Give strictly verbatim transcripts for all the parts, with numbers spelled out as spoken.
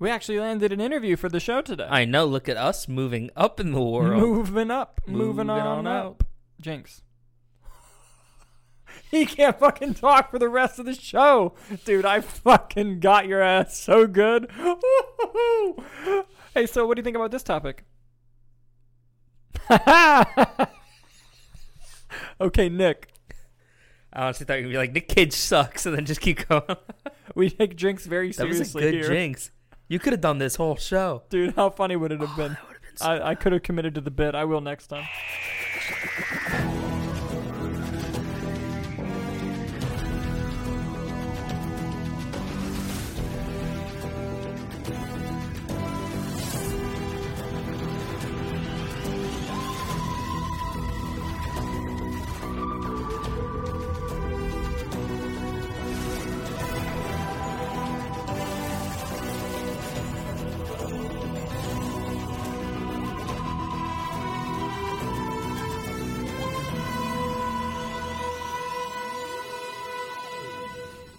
We actually landed an interview for the show today. I know. Look at us moving up in the world. Moving up. Moving, moving on, on up. up. Jinx. He can't fucking talk for the rest of the show. Dude, I fucking got your ass so good. Hey, so what do you think about this topic? Okay, Nick. I honestly thought you were going to be like, Nick Cage sucks, and then just keep going. We take drinks very seriously here. That was a good jinx. You could have done this whole show. Dude, how funny would it have oh, been? That would have been so I, I could have committed to the bit. I will next time.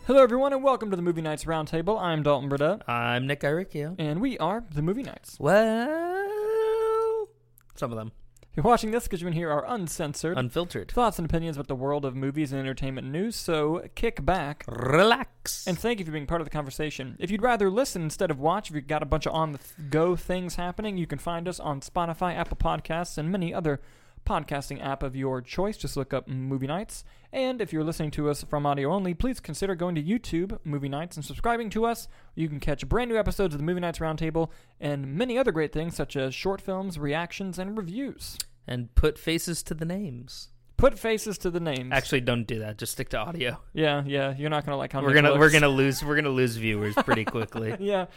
Hello, everyone, and welcome to the Movie Nights Roundtable. I'm Dalton Burdett. I'm Nick Iricchio. And we are the Movie Nights. Well, some of them. You're watching this because you can hear our uncensored, unfiltered thoughts and opinions about the world of movies and entertainment news, so kick back, relax, and thank you for being part of the conversation. If you'd rather listen instead of watch, if you've got a bunch of on-the-go things happening, you can find us on Spotify, Apple Podcasts, and many other podcasting app of your choice. Just look up Movie Nights. And if you're listening to us from audio only, please consider going to YouTube, Movie Nights, and subscribing to us. You can catch brand new episodes of the Movie Nights Roundtable and many other great things such as short films, reactions, and reviews. And put faces to the names. Put faces to the names. Actually, don't do that. Just stick to audio. Yeah, yeah. You're not gonna like how we're gonna looks. we're gonna lose we're gonna lose viewers pretty quickly. Yeah,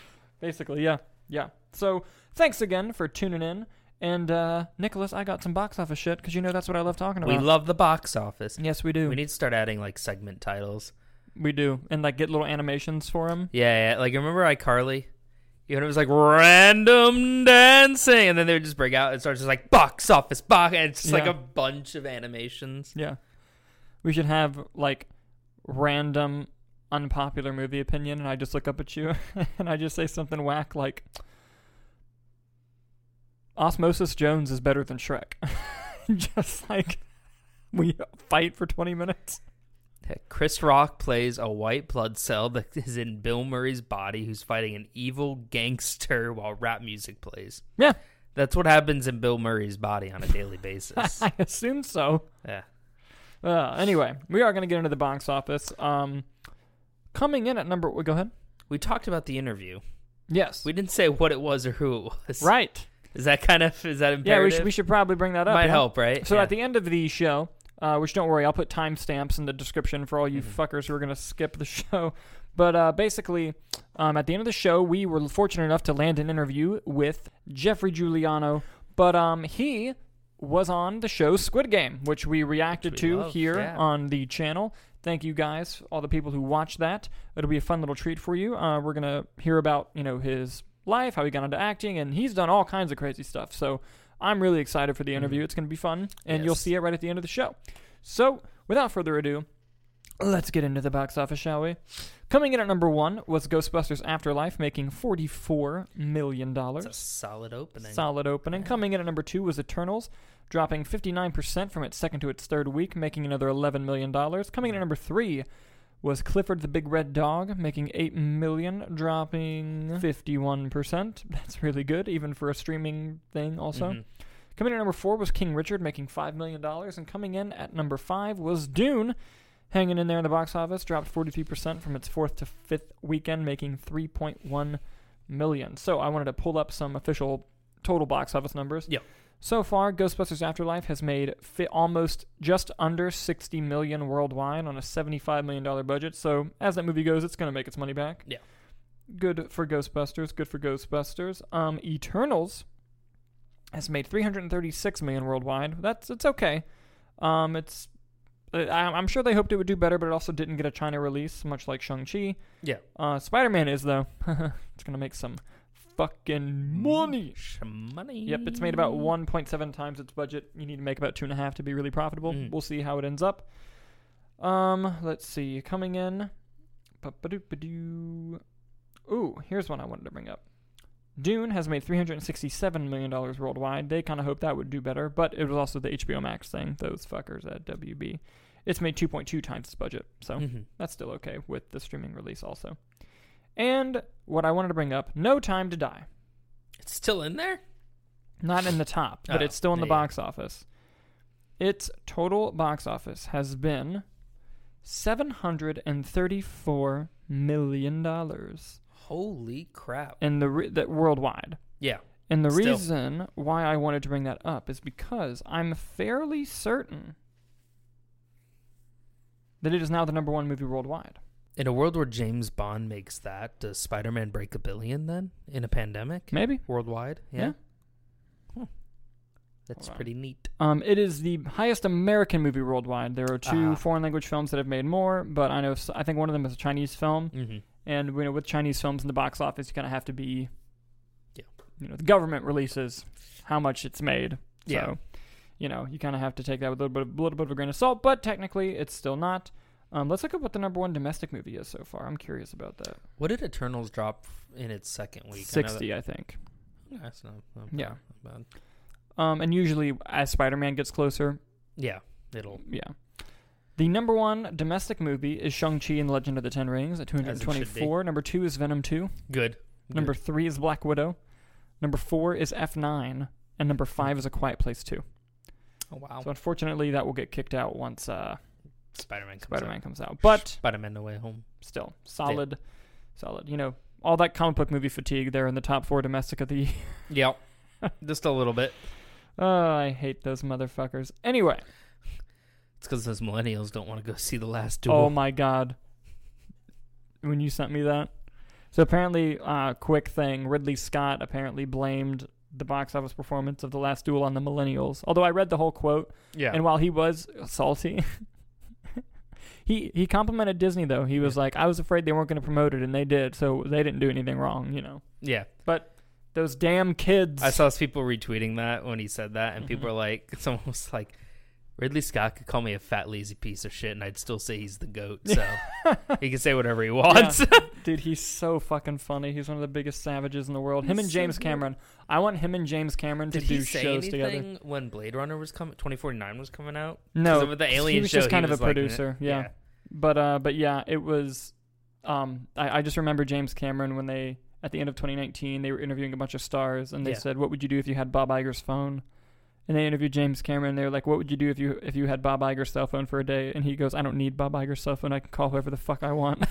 basically. Yeah, yeah. So thanks again for tuning in. And, uh, Nicholas, I got some box office shit, because you know that's what I love talking about. We love the box office. Yes, we do. We need to start adding, like, segment titles. We do. And, like, get little animations for them. Yeah, yeah. Like, remember iCarly? You know, it was like, random dancing, and then they would just break out, and starts just like, box office, box, and it's just, yeah. like, a bunch of animations. Yeah. We should have, like, random, unpopular movie opinion, and I just look up at you, and I just say something whack, like... Osmosis Jones is better than Shrek. Just like we fight for twenty minutes. Chris Rock plays a white blood cell that is in Bill Murray's body who's fighting an evil gangster while rap music plays. Yeah. That's what happens in Bill Murray's body on a daily basis. I assume so. Yeah. Uh, anyway, we are going to get into the box office. Um, coming in at number... Go ahead. We talked about the interview. Yes. We didn't say what it was or who it was. Right. Is that kind of, is that imperative? Yeah, we should, we should probably bring that up. Might yeah. help, right? So yeah. At the end of the show, uh, which don't worry, I'll put timestamps in the description for all you mm-hmm. fuckers who are going to skip the show. But uh, basically, um, at the end of the show, we were fortunate enough to land an interview with Jeffrey Giuliano. But um, he was on the show Squid Game, which we reacted which we to love. here yeah. on the channel. Thank you guys, all the people who watched that. It'll be a fun little treat for you. Uh, we're going to hear about, you know, his... life, how he got into acting, and he's done all kinds of crazy stuff. So I'm really excited for the interview. Mm. It's going to be fun, and yes. you'll see it right at the end of the show. So without further ado, let's get into the box office, shall we? Coming in at number one was Ghostbusters Afterlife, making forty-four million dollars. That's a solid opening. Solid opening. Yeah. Coming in at number two was Eternals, dropping fifty-nine percent from its second to its third week, making another eleven million dollars. Coming in at number three was Clifford the Big Red Dog, making eight million dollars, dropping fifty-one percent. That's really good, even for a streaming thing also. Mm-hmm. Coming in at number four was King Richard, making five million dollars. And coming in at number five was Dune, hanging in there in the box office, dropped forty-three percent from its fourth to fifth weekend, making three point one million dollars. So I wanted to pull up some official total box office numbers. Yep. So far, Ghostbusters Afterlife has made fi- almost just under sixty million dollars worldwide on a seventy-five million dollars budget. So as that movie goes, it's going to make its money back. Yeah. Good for Ghostbusters. Good for Ghostbusters. Um, Eternals has made three hundred thirty-six million dollars worldwide. That's it's okay. Um, it's I, I'm sure they hoped it would do better, but it also didn't get a China release, much like Shang-Chi. Yeah. Uh, Spider-Man is, though. It's going to make some... fucking money. money. Yep, it's made about one point seven times its budget. You need to make about two and a half to be really profitable. Mm. We'll see how it ends up. Um, let's see. Coming in, Ooh, here's one I wanted to bring up. Dune has made three hundred sixty-seven million dollars worldwide. They kind of hoped that would do better, but it was also the H B O Max thing, those fuckers at W B. It's made two point two times its budget, so mm-hmm. that's still okay with the streaming release also. And what I wanted to bring up, No Time to Die. It's still in there? Not in the top, but oh, it's still in the yeah. box office. Its total box office has been seven hundred thirty-four million dollars. Holy crap. And the re- that worldwide. Yeah. And the still. reason why I wanted to bring that up is because I'm fairly certain that it is now the number one movie worldwide. In a world where James Bond makes that, does Spider-Man break a billion then? In a pandemic? Maybe. Worldwide? Yeah. yeah. Hmm. That's pretty neat. Um, it is the highest American movie worldwide. There are two uh-huh. foreign language films that have made more, but I know I think one of them is a Chinese film. Mm-hmm. And you know, with Chinese films in the box office, you kind of have to be, yeah. you know, the government releases how much it's made. Yeah. So, you know, you kind of have to take that with a little bit, of, little bit of a grain of salt, but technically it's still not. Um, let's look at what the number one domestic movie is so far. I'm curious about that. What did Eternals drop in its second week? sixty, I, that, I think. That's not, not bad. Yeah. Not bad. Um, and usually as Spider-Man gets closer. Yeah, it'll. Yeah. The number one domestic movie is Shang-Chi and the Legend of the Ten Rings at two hundred twenty-four. Number two is Venom two. Good. Number Good. three is Black Widow. Number four is F nine. And number five is A Quiet Place two. Oh, wow. So unfortunately, that will get kicked out once uh, Spider-Man comes Spider-Man out. comes out. But Spider-Man No Way Home. Still, solid. Yeah. Solid. You know, all that comic book movie fatigue, they're in the top four domestic of the year. Yep. Just a little bit. Oh, I hate those motherfuckers. Anyway. It's because those millennials don't want to go see The Last Duel. Oh, my God. When you sent me that. So apparently, uh, quick thing, Ridley Scott apparently blamed the box office performance of The Last Duel on the millennials. Although I read the whole quote. Yeah. And while he was salty, he, he complimented Disney, though. He was yeah. like, I was afraid they weren't going to promote it, and they did. So they didn't do anything wrong, you know. Yeah. But those damn kids. I saw people retweeting that when he said that, and mm-hmm. people were like, it's almost like Ridley Scott could call me a fat, lazy piece of shit, and I'd still say he's the GOAT, so he can say whatever he wants. Yeah. Dude, he's so fucking funny. He's one of the biggest savages in the world. Him he's and James so Cameron. I want him and James Cameron to Did do he say shows together. When Blade Runner was coming, twenty forty-nine was coming out? No. With the alien he was show, just kind of a like, producer, yeah. yeah. But, uh, but yeah, it was, um, I, I just remember James Cameron when they, at the end of twenty nineteen, they were interviewing a bunch of stars, and they yeah. said, what would you do if you had Bob Iger's phone? And they interviewed James Cameron, and they were like, what would you do if you if you had Bob Iger's cell phone for a day? And he goes, I don't need Bob Iger's cell phone. I can call whoever the fuck I want.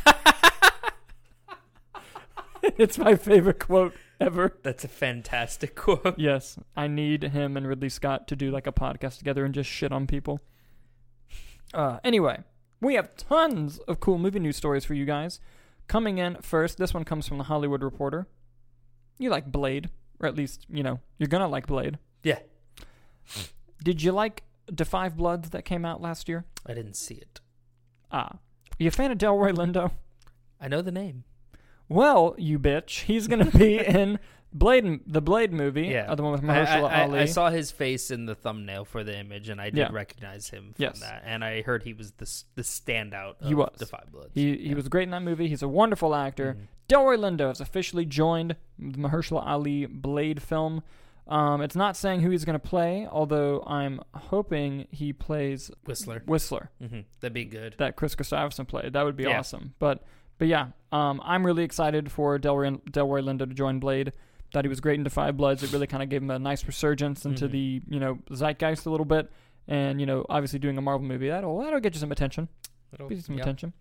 It's my favorite quote ever. That's a fantastic quote. Yes. I need him and Ridley Scott to do like a podcast together and just shit on people. Uh, anyway, we have tons of cool movie news stories for you guys. Coming in first, this one comes from The Hollywood Reporter. You like Blade, or at least, you know, you're going to like Blade. Yeah. Did you like Defy Bloods that came out last year? I didn't see it. Ah. Are you a fan of Delroy Lindo? I know the name. Well, you bitch. He's going to be in Blade, the Blade movie. Yeah. Uh, the one with Mahershala I, I, Ali. I, I saw his face in the thumbnail for the image, and I did yeah. recognize him from yes. that. And I heard he was the, the standout of he was. Defy Bloods. He, he yeah. was great in that movie. He's a wonderful actor. Mm-hmm. Delroy Lindo has officially joined the Mahershala Ali Blade film. Um, it's not saying who he's going to play, although I'm hoping he plays Whistler. Whistler. Mm-hmm. That'd be good. That Chris Gustafson played. That would be yeah. awesome. But but yeah, um, I'm really excited for Delroy, Delroy Lindo to join Blade. Thought he was great in Defy Bloods. It really kind of gave him a nice resurgence into mm-hmm. the you know zeitgeist a little bit, and you know obviously doing a Marvel movie that'll that'll get you some attention. It'll get you some yeah. attention.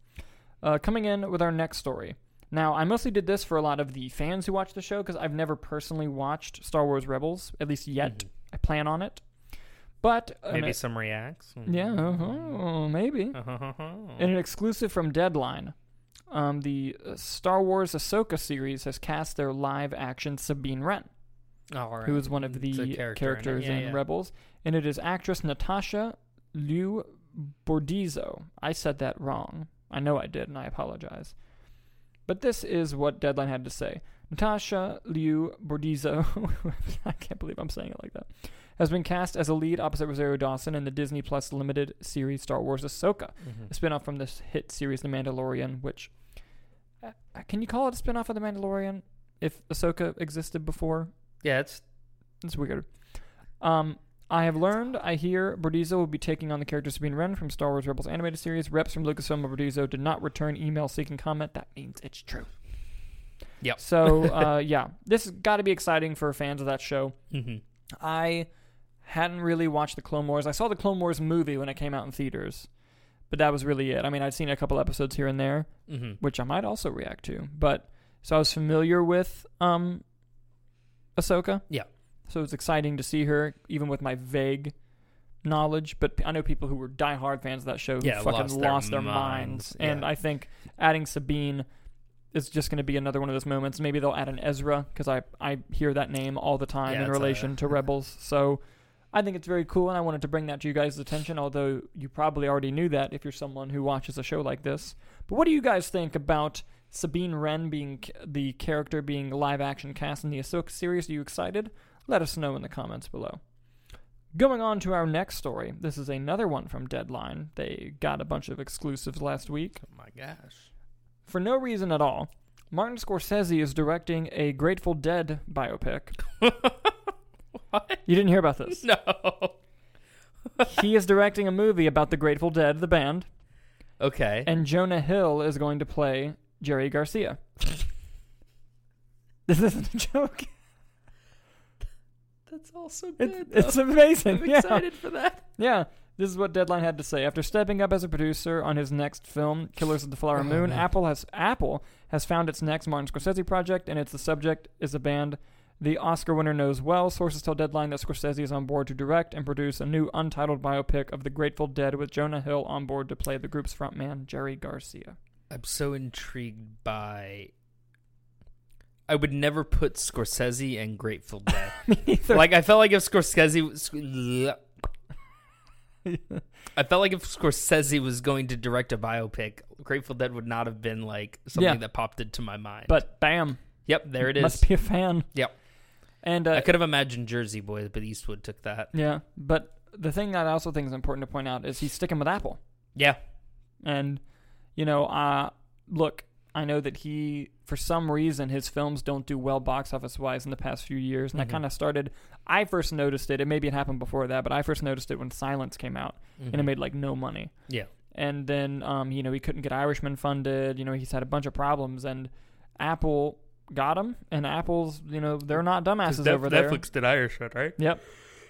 Uh, coming in with our next story. Now, I mostly did this for a lot of the fans who watch the show because I've never personally watched Star Wars Rebels, at least yet. Mm-hmm. I plan on it. But um, maybe it, some reacts. Yeah, uh-huh, maybe. Uh-huh. And an exclusive from Deadline. Um, the uh, Star Wars Ahsoka series has cast their live-action Sabine Wren, oh, right. who is one of the character characters in, yeah, in yeah. Rebels. And it is actress Natasha Liu Bordizzo. I said that wrong. I know I did, and I apologize. But this is what Deadline had to say. Natasha Liu Bordizzo, I can't believe I'm saying it like that, has been cast as a lead opposite Rosario Dawson in the Disney Plus limited series Star Wars Ahsoka, mm-hmm. a spinoff from this hit series The Mandalorian, which uh, can you call it a spinoff of The Mandalorian if Ahsoka existed before? Yeah, it's it's weird. Um, I have learned, I hear, Bordizzo will be taking on the character Sabine Wren from Star Wars Rebels animated series. Reps from Lucasfilm and Bordizzo did not return email seeking comment. That means it's true. Yep. So, uh, yeah, this has got to be exciting for fans of that show. Mm-hmm. I hadn't really watched the Clone Wars. I saw the Clone Wars movie when it came out in theaters, but that was really it. I mean, I'd seen a couple episodes here and there, mm-hmm. which I might also react to. But so I was familiar with um, Ahsoka. Yeah. So it's exciting to see her, even with my vague knowledge. But I know people who were diehard fans of that show who yeah, fucking lost, lost their, their minds. minds. Yeah. And I think adding Sabine is just going to be another one of those moments. Maybe they'll add an Ezra, because I, I hear that name all the time yeah, in relation a, to Rebels. So I think it's very cool, and I wanted to bring that to you guys' attention, although you probably already knew that if you're someone who watches a show like this. But what do you guys think about Sabine Wren being the character being live-action cast in the Ahsoka series? Are you excited? Let us know in the comments below. Going on to our next story. This is another one from Deadline. They got a bunch of exclusives last week. Oh my gosh. For no reason at all, Martin Scorsese is directing a Grateful Dead biopic. What? You didn't hear about this? No. He is directing a movie about the Grateful Dead, the band. Okay. And Jonah Hill is going to play Jerry Garcia. This isn't a joke. That's all so good. It's, it's amazing. I'm yeah. excited for that. Yeah. This is what Deadline had to say. After stepping up as a producer on his next film, Killers of the Flower oh, Moon, man. Apple has Apple has found its next Martin Scorsese project, and it's the subject is a band the Oscar winner knows well. Sources tell Deadline that Scorsese is on board to direct and produce a new untitled biopic of the Grateful Dead with Jonah Hill on board to play the group's frontman, Jerry Garcia. I'm so intrigued by... I would never put Scorsese and Grateful Dead. Like, I felt like if Scorsese... I felt like if Scorsese was going to direct a biopic, Grateful Dead would not have been, like, something yeah. that popped into my mind. But, bam. Yep, there it is. Must be a fan. Yep. And uh, I could have imagined Jersey Boys, but Eastwood took that. Yeah, but the thing that I also think is important to point out is he's sticking with Apple. Yeah. And, you know, uh, look... I know that he, for some reason, his films don't do well box office-wise in the past few years, and mm-hmm. that kind of started, I first noticed it, and maybe it happened before that, but I first noticed it when Silence came out, mm-hmm. and it made, like, no money. Yeah. And then, um, you know, he couldn't get Irishman funded, you know, he's had a bunch of problems, and Apple got him, and Apple's, you know, they're not dumbasses over Netflix there. Netflix did Irishman, right? Yep.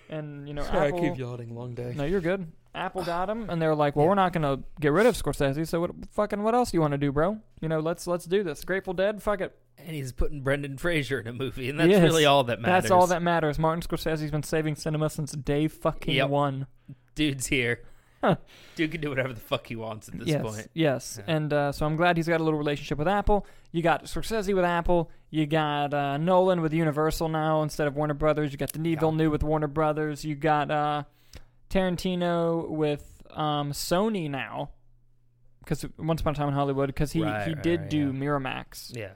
And, you know, Sorry, Apple... I keep yawning, long day. No, you're good. Apple got him, and they were like, well, yeah. we're not going to get rid of Scorsese, so what fucking what else do you want to do, bro? You know, let's let's do this. Grateful Dead, fuck it. And he's putting Brendan Fraser in a movie, and that's yes. really all that matters. That's all that matters. Martin Scorsese's been saving cinema since day fucking yep. one. Dude's here. Huh. Dude can do whatever the fuck he wants at this yes. point. Yes, yeah. and uh, so I'm glad he's got a little relationship with Apple. You got Scorsese with Apple. You got uh, Nolan with Universal now instead of Warner Brothers. You got Denis yeah. Villeneuve with Warner Brothers. You got... Uh, Tarantino with um, Sony now, because Once Upon a Time in Hollywood, because he, right, he right, did right, do yeah. Miramax yeah.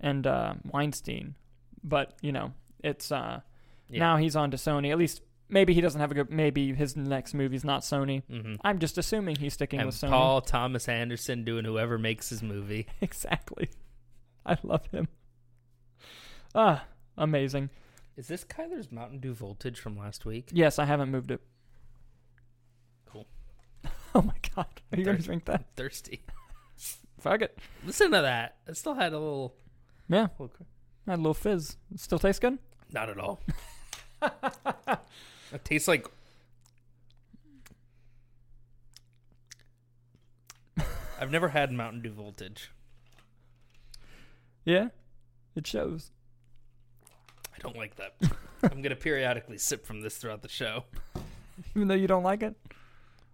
and uh, Weinstein. But, you know, it's uh, yeah. now he's on to Sony. At least maybe he doesn't have a good, maybe his next movie's not Sony. Mm-hmm. I'm just assuming he's sticking and with Sony. Paul Thomas Anderson doing whoever makes his movie. Exactly. I love him. Ah, amazing. Is this Kyler's Mountain Dew Voltage from last week? Yes, I haven't moved it. Oh, my God. Are you going to drink that? I'm thirsty. Fuck it. Listen to that. It still had a little... Yeah. Little... Had a little fizz. It still tastes good? Not at all. It tastes like... I've never had Mountain Dew Voltage. Yeah? It shows. I don't like that. I'm going to periodically sip from this throughout the show. Even though you don't like it?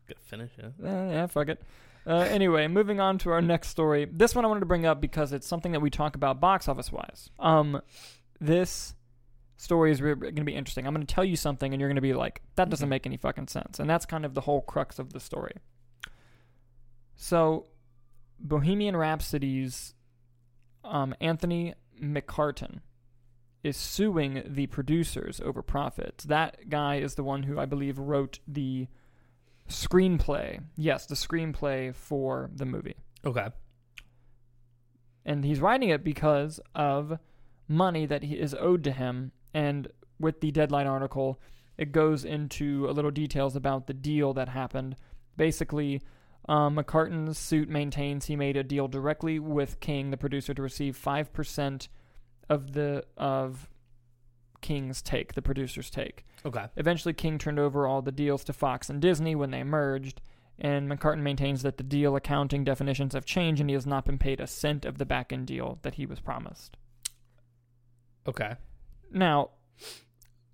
Good finish, yeah. Uh, yeah, fuck it. Uh, anyway, moving on to our next story. This one I wanted to bring up because it's something that we talk about box office-wise. Um, this story is re- going to be interesting. I'm going to tell you something, and you're going to be like, that doesn't make any fucking sense. And that's kind of the whole crux of the story. So, Bohemian Rhapsody's um, Anthony McCarten is suing the producers over profits. That guy is the one who I believe wrote the... Screenplay. Yes, the screenplay for the movie. Okay. and he's writing it because of money that he is owed to him. And with the Deadline article, it goes into a little details about the deal that happened. Basically, um, McCarten's suit maintains he made a deal directly with King, the producer, to receive five percent of the of King's take, the producer's take. Okay. Eventually, King turned over all the deals to Fox and Disney when they merged, and McCarten maintains that the deal accounting definitions have changed, and he has not been paid a cent of the back-end deal that he was promised. Okay. Now,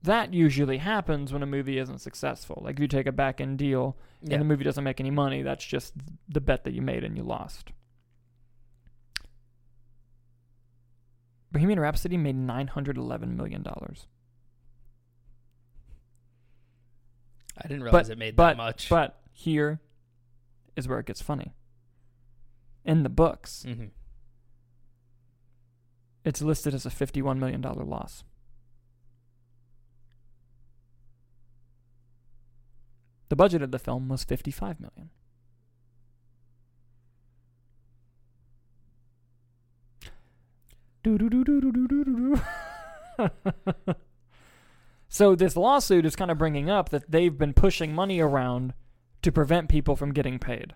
that usually happens when a movie isn't successful. Like, if you take a back-end deal yeah. and the movie doesn't make any money, that's just the bet that you made and you lost. Bohemian Rhapsody made nine hundred eleven million dollars. I didn't realize but, it made but, that much. But here is where it gets funny. In the books, mm-hmm. it's listed as a fifty-one million dollars loss. The budget of the film was fifty-five million dollars. So this lawsuit is kind of bringing up that they've been pushing money around to prevent people from getting paid.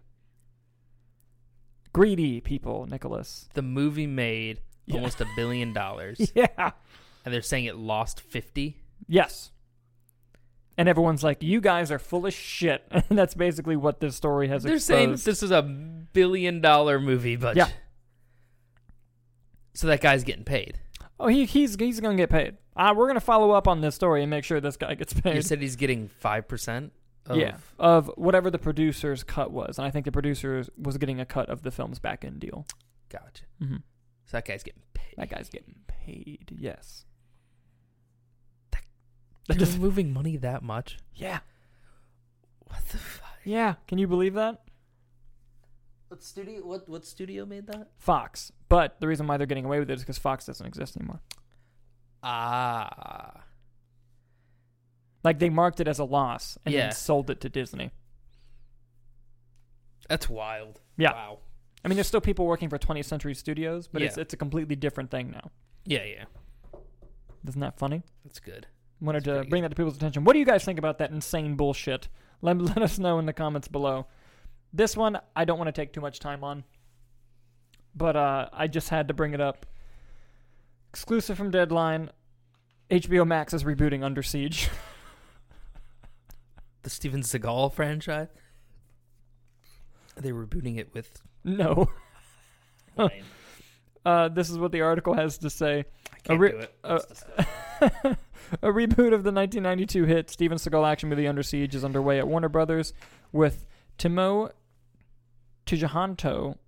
Greedy people, Nicholas. The movie made yeah. almost a billion dollars. Yeah. And they're saying it lost fifty? Yes. And everyone's like, you guys are full of shit. And that's basically what this story has they're exposed. They're saying this is a billion dollar movie budget. Yeah. So that guy's getting paid. Oh, he he's he's going to get paid. Uh, we're going to follow up on this story and make sure this guy gets paid. You said he's getting five percent of... Yeah, of whatever the producer's cut was. And I think the producer was getting a cut of the film's back-end deal. Gotcha. Mm-hmm. So that guy's getting paid. That guy's getting paid, yes. That, that just moving money that much? Yeah. What the fuck? Yeah. Can you believe that? What studio? What what studio made that? Fox. But the reason why they're getting away with it is because Fox doesn't exist anymore. Ah. Like, they marked it as a loss and yeah. then sold it to Disney. That's wild. Yeah. Wow. I mean, there's still people working for twentieth Century Studios, but yeah. it's it's a completely different thing now. Yeah, yeah. Isn't that funny? That's good. Wanted That's to bring good. that to people's attention. What do you guys think about that insane bullshit? Let, let us know in the comments below. This one, I don't want to take too much time on, but uh, I just had to bring it up. Exclusive from Deadline, H B O Max is rebooting Under Siege. The Steven Seagal franchise? Are they rebooting it with... No. uh, this is what the article has to say. I can't re- do it. Uh, a reboot of the nineteen ninety-two hit Steven Seagal action movie Under Siege is underway at Warner Brothers with... Timothée Tjanato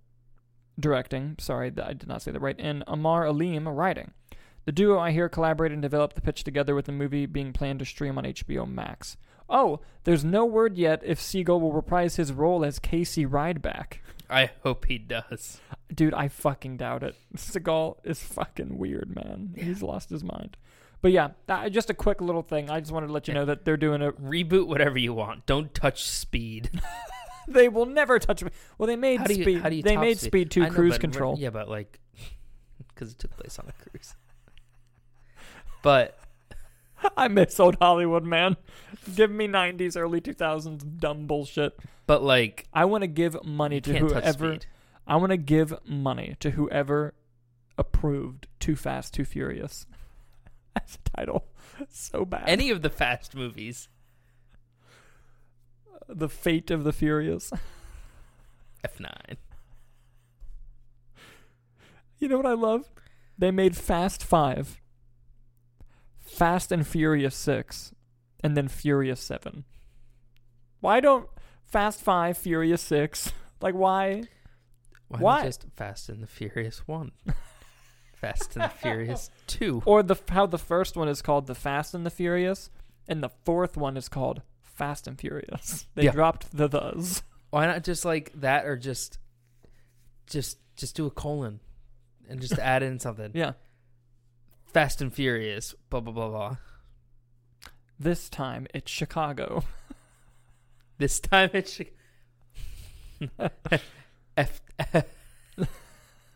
directing, sorry, I did not say that right, and Amar Aleem writing. The duo, I hear, collaborated and developed the pitch together with the movie being planned to stream on H B O Max. Oh, there's no word yet if Seagal will reprise his role as Casey Rideback. I hope he does. Dude, I fucking doubt it. Seagal is fucking weird, man. Yeah. He's lost his mind. But yeah, that, just a quick little thing. I just wanted to let you know that they're doing a... Reboot whatever you want. Don't touch Speed. They will never touch me. Well, they made how do you, Speed. How do you they top made Speed two Cruise know, Control. Re- yeah, but like, because it took place on a cruise. But I miss old Hollywood, man. Give me nineties, early two thousands dumb bullshit. But like, I want to give money to whoever. I want to give money to whoever approved Too Fast, Too Furious as a title. So bad. Any of the Fast movies. The Fate of the Furious. F nine. You know what I love? They made Fast five, Fast and Furious six, and then Furious seven. Why don't Fast five, Furious six? Like, why? Why, why? Just Fast and the Furious one? Fast and the Furious two. Or the how the first one is called The Fast and the Furious, and the fourth one is called Fast and Furious. They yeah. dropped the thes. Why not just like that, or just, just, just do a colon, and just add in something. Yeah. Fast and Furious. Blah blah blah blah. This time it's Chicago. This time it's Chicago. F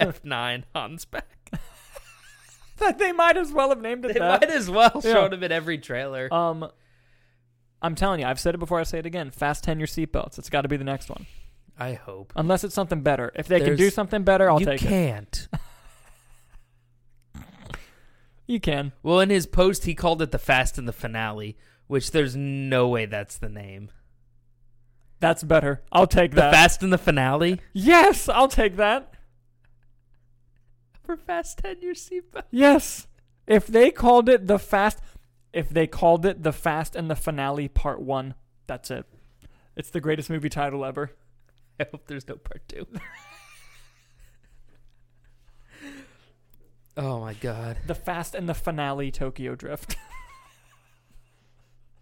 F nine Han's back. That they might as well have named it they that. They might as well yeah. showed him in every trailer. Um, I'm telling you, I've said it before, I say it again. Fast ten your seatbelts. It's got to be the next one. I hope. Unless it's something better. If they There's, can do something better, I'll take can't. it. You can't. You can. Well, in his post, he called it the Fast and the Finale, which there's no way that's the name. That's better. I'll take that. The Fast and the Finale? Yes, I'll take that. For Fast ten, your seatbelt. Yes. If they called it the Fast... If they called it the Fast and the Finale Part one, that's it. It's the greatest movie title ever. I hope there's no Part two. Oh, my God. The Fast and the Finale Tokyo Drift.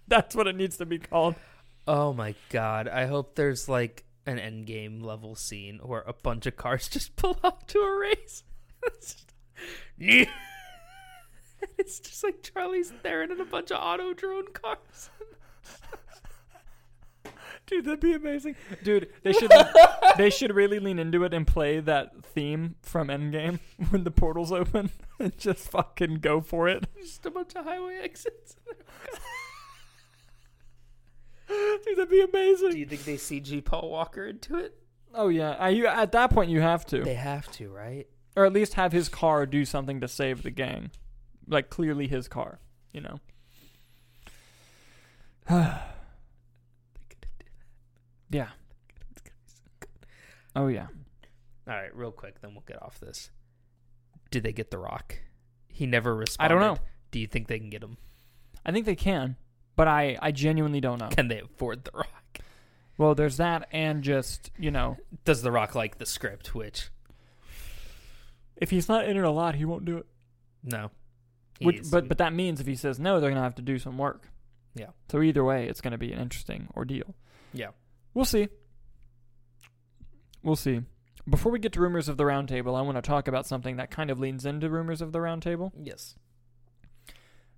That's what it needs to be called. Oh, my God. I hope there's, like, an Endgame level scene where a bunch of cars just pull up to a race. It's just like Charlie's staring at a bunch of auto drone cars. Dude, that'd be amazing. Dude, they should they should really lean into it and play that theme from Endgame when the portals open and just fucking go for it. Just a bunch of highway exits. Dude, that'd be amazing. Do you think they C G Paul Walker into it? Oh, yeah. Are you, at that point, you have to. They have to, right? Or at least have his car do something to save the gang. Like, clearly his car, you know. Yeah. Oh, yeah. All right, real quick, then we'll get off this. Did they get The Rock? He never responded. I don't know. Do you think they can get him? I think they can, but I, I genuinely don't know. Can they afford The Rock? Well, there's that and just, you know. Does The Rock like the script, which... If he's not in it a lot, he won't do it. No. Which, but but that means if he says no, they're going to have to do some work. Yeah. So either way, it's going to be an interesting ordeal. Yeah. We'll see. We'll see. Before we get to Rumors of the Roundtable, I want to talk about something that kind of leans into Rumors of the Roundtable. Yes.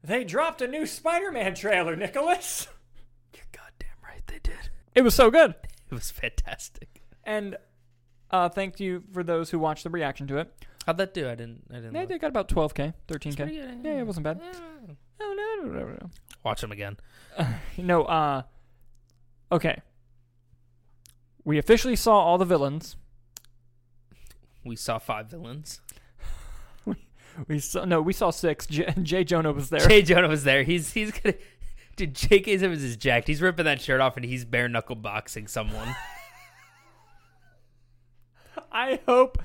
They dropped a new Spider-Man trailer, Nicholas. You're goddamn right they did. It was so good. It was fantastic. And uh, thank you for those who watched the reaction to it. How'd that do? I didn't. I didn't. Yeah, look. They got about twelve K, thirteen K. Yeah, it wasn't bad. Yeah. Oh no, no, no, no! Watch them again. Uh, no. Uh. Okay. We officially saw all the villains. We saw five villains. we, we saw no. We saw six. J. J. Jonah was there. J. Jonah was there. He's he's gonna. Dude, J K Simmons is jacked. He's ripping that shirt off and he's bare knuckle boxing someone. I hope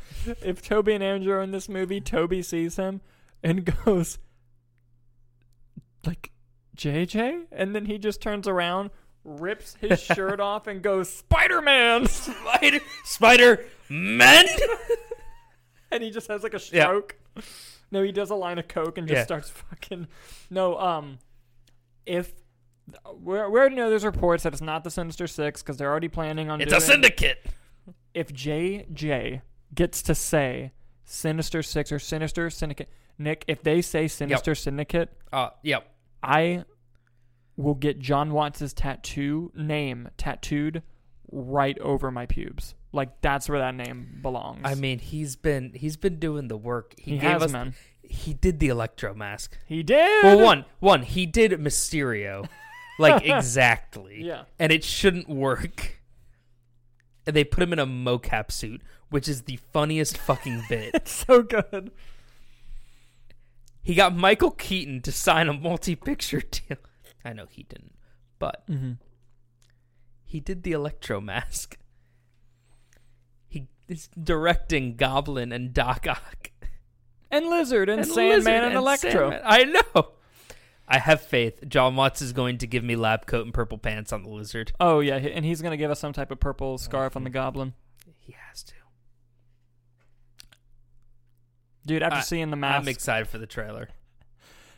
if Toby and Andrew are in this movie, Toby sees him and goes, like, J J? And then he just turns around, rips his shirt off, and goes, Spider-Man! Spider- Spider-Man! And he just has, like, a stroke. Yeah. No, he does a line of coke and just yeah. starts fucking... No, um, if... We already know there's reports that it's not the Sinister Six, because they're already planning on it's doing... It's a syndicate! If J J gets to say Sinister Six or Sinister Syndicate, Nick, if they say Sinister yep. Syndicate, uh, yep, I will get John Watts' tattoo name tattooed right over my pubes. Like, that's where that name belongs. I mean, he's been he's been doing the work. He, he gave has, us, man. He did the Electro Mask. He did. Well, one, one, he did Mysterio, like exactly. Yeah, and it shouldn't work. And they put him in a mocap suit, which is the funniest fucking bit. It's so good. He got Michael Keaton to sign a multi-picture deal. I know he didn't, but mm-hmm. he did the Electro Mask. He is directing Goblin and Doc Ock. And Lizard and, and Sandman Lizard and, and Electro. Sandman. I know. I have faith. John Watts is going to give me lab coat and purple pants on the Lizard. Oh, yeah, and he's going to give us some type of purple scarf on the Goblin. He has to. Dude, after I, seeing the mask... I'm excited for the trailer.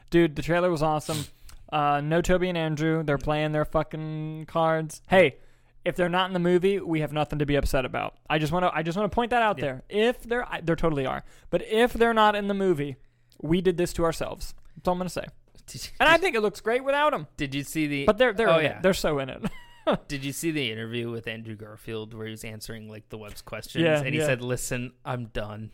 Dude, the trailer was awesome. Uh, no Toby and Andrew. They're playing their fucking cards. Hey, if they're not in the movie, we have nothing to be upset about. I just want to I just want to point that out yeah. there. If they're... They totally are. But if they're not in the movie, we did this to ourselves. That's all I'm going to say. And I think it looks great without them. Did you see the... But they're they're oh, yeah. they're so in it. Did you see the interview with Andrew Garfield where he was answering like the web's questions? Yeah, and he yeah. said, listen, I'm done.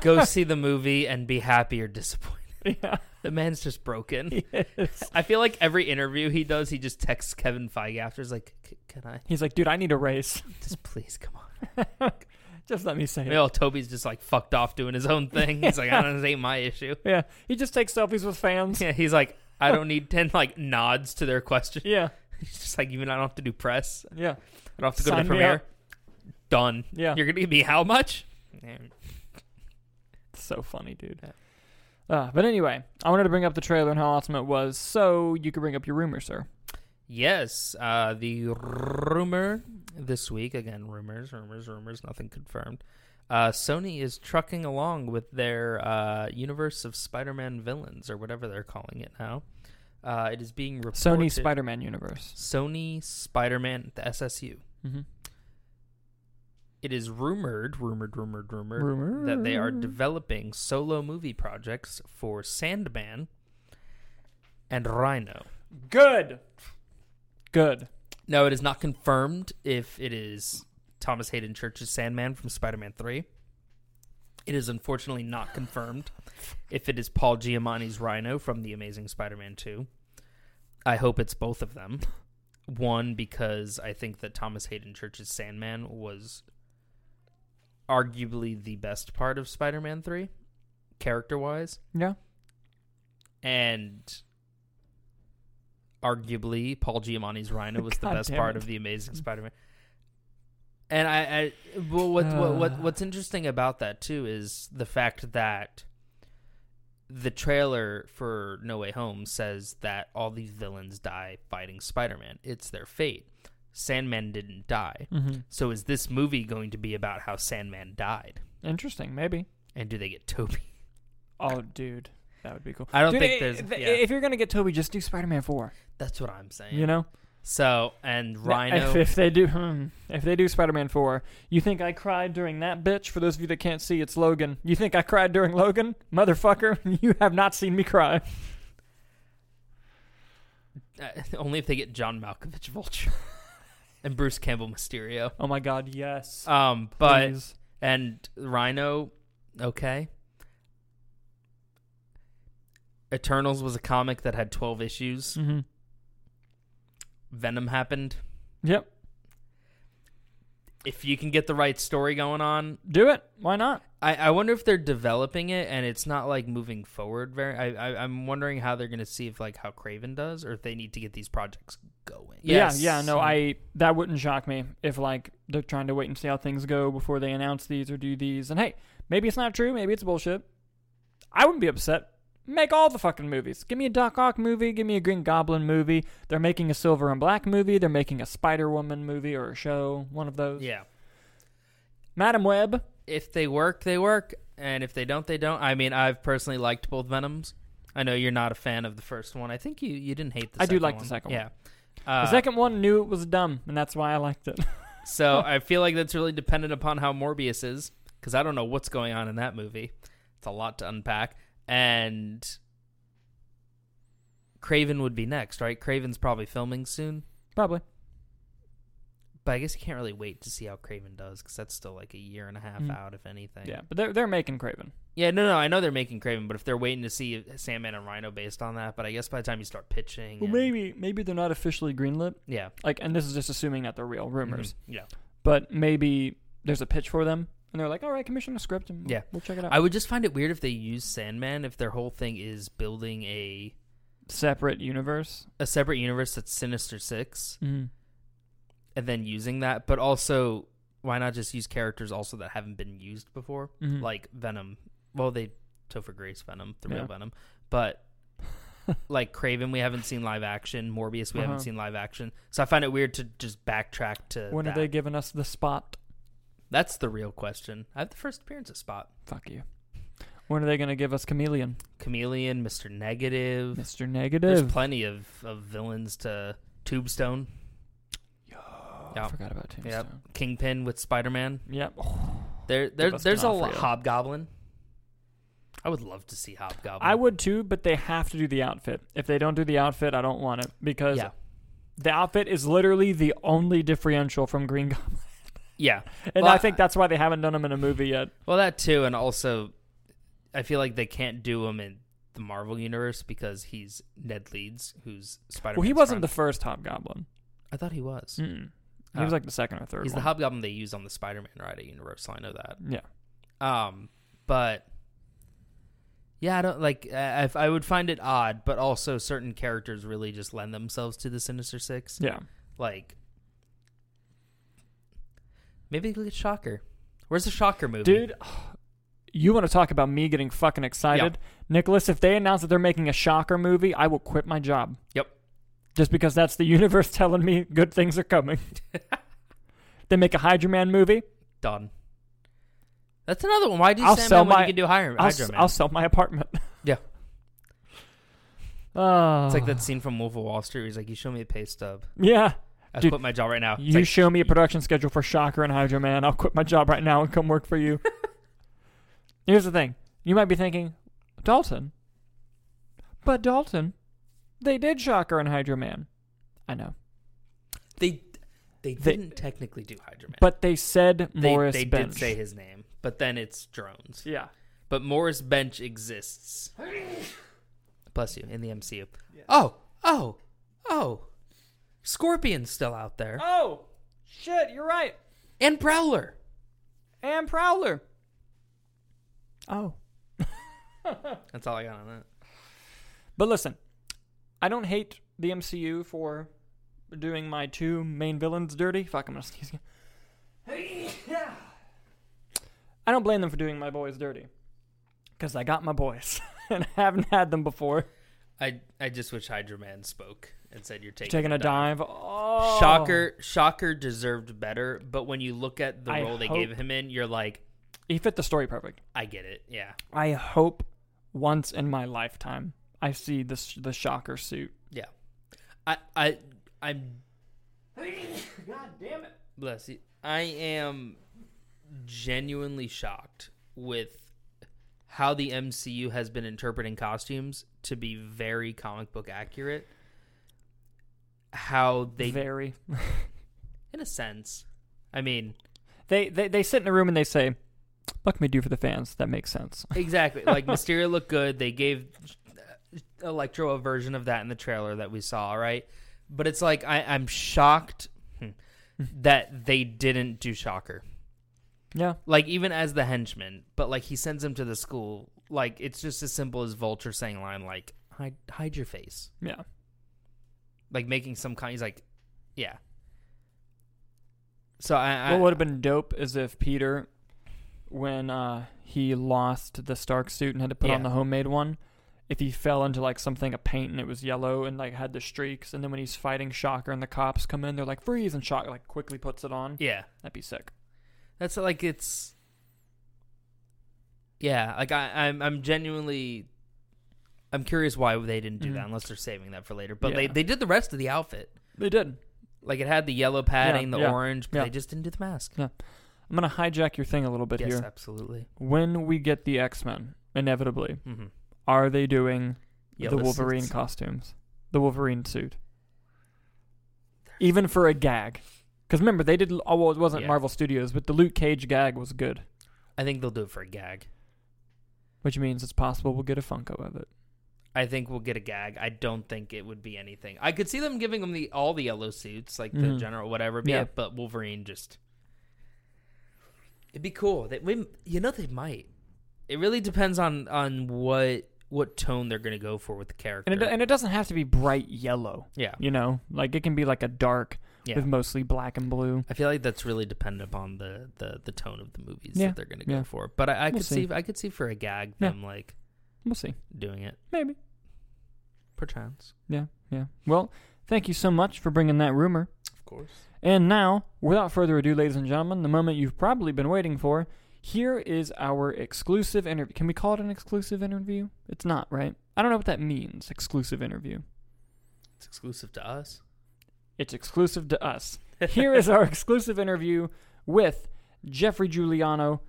Go see the movie and be happy or disappointed. Yeah. The man's just broken. Yes. I feel like every interview he does, he just texts Kevin Feige after. He's like, can I? He's like, dude, I need a race. Just please, come on. Just let me say it. You know, Toby's just like fucked off doing his own thing. He's like, I don't know, this ain't my issue. Yeah. He just takes selfies with fans. Yeah. He's like, I don't need ten like nods to their question. Yeah. He's just like, even I don't have to do press. Yeah. I don't have to go Sign to the premiere. Up. Done. Yeah. You're going to give me how much? It's so funny, dude. Yeah. Uh, but anyway, I wanted to bring up the trailer and how awesome it was. So you could bring up your rumor, sir. Yes, uh, the rumor this week, again, rumors, rumors, rumors, nothing confirmed. Uh, Sony is trucking along with their uh, universe of Spider-Man villains, or whatever they're calling it now. Uh, it is being reported... Sony Spider-Man universe. Sony Spider-Man, the S S U. Mm-hmm. It is rumored, rumored, rumored, rumored, rumored, that they are developing solo movie projects for Sandman and Rhino. Good! Good. No, it is not confirmed if it is Thomas Hayden Church's Sandman from Spider-Man three. It is unfortunately not confirmed if it is Paul Giamatti's Rhino from The Amazing Spider-Man two. I hope it's both of them. One, because I think that Thomas Hayden Church's Sandman was arguably the best part of Spider-Man three, character-wise. Yeah. And... arguably, Paul Giamatti's Rhino was God the best part of The Amazing Spider-Man. And I, I well, what, uh. what, what, what's interesting about that, too, is the fact that the trailer for No Way Home says that all these villains die fighting Spider-Man. It's their fate. Sandman didn't die. Mm-hmm. So is this movie going to be about how Sandman died? Interesting, maybe. And do they get Toby? Oh, dude. That would be cool. I don't Dude, think there's... If, yeah. if you're going to get Toby, just do Spider-Man four. That's what I'm saying. You know? So, and Rhino... If, if they do hmm, if they do Spider-Man four, you think I cried during that bitch? For those of you that can't see, it's Logan. You think I cried during Logan? Motherfucker, you have not seen me cry. Uh, only if they get John Malkovich Vulture and Bruce Campbell Mysterio. Oh my God, yes. Um, but Please. And Rhino, okay. Eternals was a comic that had twelve issues. Mm-hmm. Venom happened. Yep. If you can get the right story going on... do it. Why not? I, I wonder if they're developing it and it's not like moving forward. Very. I, I, I'm wondering how they're going to see if like how Craven does or if they need to get these projects going. Yes. Yeah, yeah. No, I that wouldn't shock me if like they're trying to wait and see how things go before they announce these or do these. And hey, maybe it's not true. Maybe it's bullshit. I wouldn't be upset. Make all the fucking movies. Give me a Doc Ock movie. Give me a Green Goblin movie. They're making a Silver and Black movie. They're making a Spider-Woman movie or a show. One of those. Yeah. Madam Web. If they work, they work. And if they don't, they don't. I mean, I've personally liked both Venoms. I know you're not a fan of the first one. I think you, you didn't hate the I second one. I do like one. the second yeah. one. Yeah. Uh, the second one knew it was dumb, and that's why I liked it. So I feel like that's really dependent upon how Morbius is, because I don't know what's going on in that movie. It's a lot to unpack. And Craven would be next, right? Craven's probably filming soon. Probably. But I guess you can't really wait to see how Craven does because that's still like a year and a half mm-hmm. out, if anything. Yeah, but they're, they're making Craven. Yeah, no, no, I know they're making Craven, but if they're waiting to see Sandman and Rhino based on that, but I guess by the time you start pitching... Well, and... maybe maybe they're not officially greenlit. Yeah. Like, and this is just assuming that they're real rumors. Mm-hmm. Yeah. But maybe there's a pitch for them. And they're like, all right, commission a script and yeah. we'll check it out. I would just find it weird if they use Sandman, if their whole thing is building a... separate universe? A separate universe that's Sinister Six. Mm-hmm. And then using that. But also, why not just use characters also that haven't been used before? Mm-hmm. Like Venom. Well, they... Topher Grace Venom, the yeah. real Venom. But... like Craven, we haven't seen live action. Morbius, we uh-huh. haven't seen live action. So I find it weird to just backtrack to When that. Are they giving us the spot? That's the real question. I have the first appearance of Spot. Fuck you. When are they going to give us Chameleon? Chameleon, Mister Negative. Mister Negative. There's plenty of, of villains to Tombstone. Yo, oh, I forgot about Tombstone. Yep. Kingpin with Spider-Man. Yep. Oh, there, there, the there's a lot. Hobgoblin. I would love to see Hobgoblin. I would too, but they have to do the outfit. If they don't do the outfit, I don't want it because yeah. the outfit is literally the only differential from Green Goblin. Yeah. And well, I think that's why they haven't done him in a movie yet. Well, that too, and also I feel like they can't do him in the Marvel Universe because he's Ned Leeds, who's Spider-Man. Well, he wasn't from. the first Hobgoblin. I thought he was. Mm-mm. He was like the second or third He's one. The Hobgoblin they use on the Spider-Man ride at Universal. I know that. Yeah. Um, but, yeah, I don't, like, I, I would find it odd, but also certain characters really just lend themselves to the Sinister Six. Yeah. Like, maybe look at Shocker. Where's the Shocker movie? Dude, you want to talk about me getting fucking excited? Yeah. Nicholas, if they announce that they're making a Shocker movie, I will quit my job. Yep. Just because that's the universe telling me good things are coming. They make a Hydra Man movie. Done. That's another one. Why do I'll Sandman when you can do Hydra, I'll, Hydra Man? I'll sell my apartment. Yeah. Uh, it's like that scene from Wolf of Wall Street where he's like, you show me a pay stub. Yeah. I quit my job right now. It's you like, show me a production schedule for Shocker and Hydra Man. I'll quit my job right now and come work for you. Here's the thing. You might be thinking, Dalton. But Dalton... They did Shocker and Hydra Man. I know. They they didn't they, technically do Hydra Man. But they said Morris they, they Bench. They did say his name, but then it's drones. Yeah. But Morris Bench exists. Bless you, in the M C U. Yeah. Oh, oh, oh. Scorpion's still out there. Oh, shit, you're right. And Prowler. And Prowler. Oh. That's all I got on that. But listen. I don't hate the M C U for doing my two main villains dirty. Fuck, I'm going to sneeze again. I don't blame them for doing my boys dirty. Because I got my boys. And I haven't had them before. I I just wish Hydra Man spoke and said you're taking, you're taking a, a dive. dive. Oh. Shocker Shocker deserved better. But when you look at the I role they gave him in, you're like... He fit the story perfect. I get it, yeah. I hope once in my lifetime... I see the the Shocker suit. Yeah, I I I'm. God damn it! Bless you. I am genuinely shocked with how the M C U has been interpreting costumes to be very comic book accurate. How they very, in a sense. I mean, they, they they sit in a room and they say, "What can we do for the fans?" That makes sense. Exactly. Like Mysterio looked good. They gave. Electro a version of that in the trailer that we saw, right? But it's like I, I'm shocked that they didn't do Shocker. Yeah. Like even as the henchman, but like he sends him to the school. Like it's just as simple as Vulture saying line like hide hide your face. Yeah. Like making some kind he's like yeah. So I, I what would have been dope is if Peter when uh he lost the Stark suit and had to put yeah. on the homemade one. If he fell into, like, something, a paint, and it was yellow and, like, had the streaks, and then when he's fighting Shocker and the cops come in, they're like, freeze, and Shocker, like, quickly puts it on. Yeah. That'd be sick. That's, like, it's... Yeah, like, I, I'm I'm genuinely... I'm curious why they didn't do mm-hmm. that, unless they're saving that for later. But yeah. they, they did the rest of the outfit. They did. Like, it had the yellow padding, yeah, the yeah, orange, but yeah. they just didn't do the mask. Yeah. I'm going to hijack your thing a little bit yes, here. Yes, absolutely. When we get the X-Men, inevitably... Mm-hmm. Are they doing yeah, the Wolverine suits. costumes? The Wolverine suit? Even for a gag. Because remember, they did... Oh, well, it wasn't yeah. Marvel Studios, but the Luke Cage gag was good. I think they'll do it for a gag. Which means it's possible we'll get a Funko of it. I think we'll get a gag. I don't think it would be anything. I could see them giving them the all the yellow suits, like mm-hmm. the general whatever, yeah. it, but Wolverine just... It'd be cool. They, we, you know, they might. It really depends on, on what... what tone they're going to go for with the character. And it, and it doesn't have to be bright yellow. Yeah. You know, like it can be like a dark yeah. with mostly black and blue. I feel like that's really dependent upon the, the, the tone of the movies yeah. that they're going to yeah. go for. But I, I we'll could see. see, I could see for a gag yeah. them like, we'll see doing it. Maybe. Perchance. Yeah. Yeah. Well, thank you so much for bringing that rumor. Of course. And now, without further ado, ladies and gentlemen, the moment you've probably been waiting for. Here is our exclusive interview. Can we call it an exclusive interview? It's not, right? I don't know what that means, exclusive interview. It's exclusive to us. It's exclusive to us. Here is our exclusive interview with Jeffrey Giuliano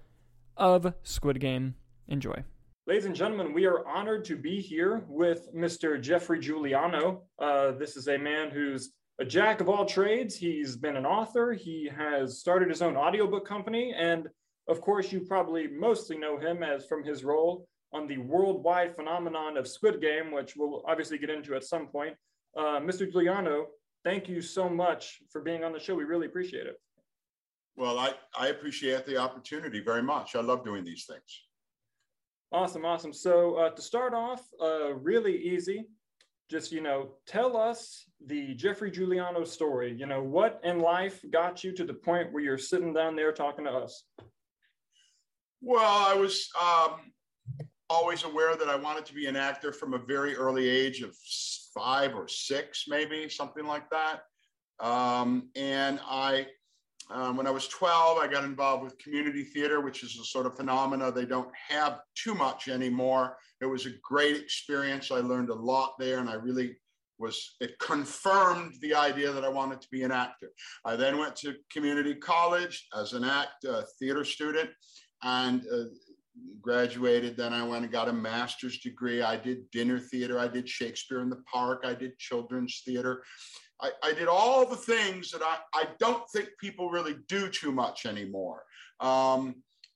of Squid Game. Enjoy. Ladies and gentlemen, we are honored to be here with Mister Jeffrey Giuliano. Uh, this is a man who's a jack of all trades. He's been an author. He has started his own audiobook company. And of course, you probably mostly know him as from his role on the worldwide phenomenon of Squid Game, which we'll obviously get into at some point. Uh, Mister Giuliano, thank you so much for being on the show. We really appreciate it. Well, I, I appreciate the opportunity very much. I love doing these things. Awesome, awesome. So uh, to start off, uh, really easy. Just, you know, tell us the Jeffrey Giuliano story. You know, what in life got you to the point where you're sitting down there talking to us? Well, I was... Um... always aware that I wanted to be an actor from a very early age of five or six, maybe something like that. Um, and I, um, when I was twelve, I got involved with community theater, which is a sort of phenomena they don't have too much anymore. It was a great experience. I learned a lot there, and I really was, it confirmed the idea that I wanted to be an actor. I then went to community college as an act, uh, theater student, and uh, graduated. Then I went and got a master's degree. I did dinner theater. I did Shakespeare in the Park. I did children's theater. I, I did all the things that I, I don't think people really do too much anymore. Um,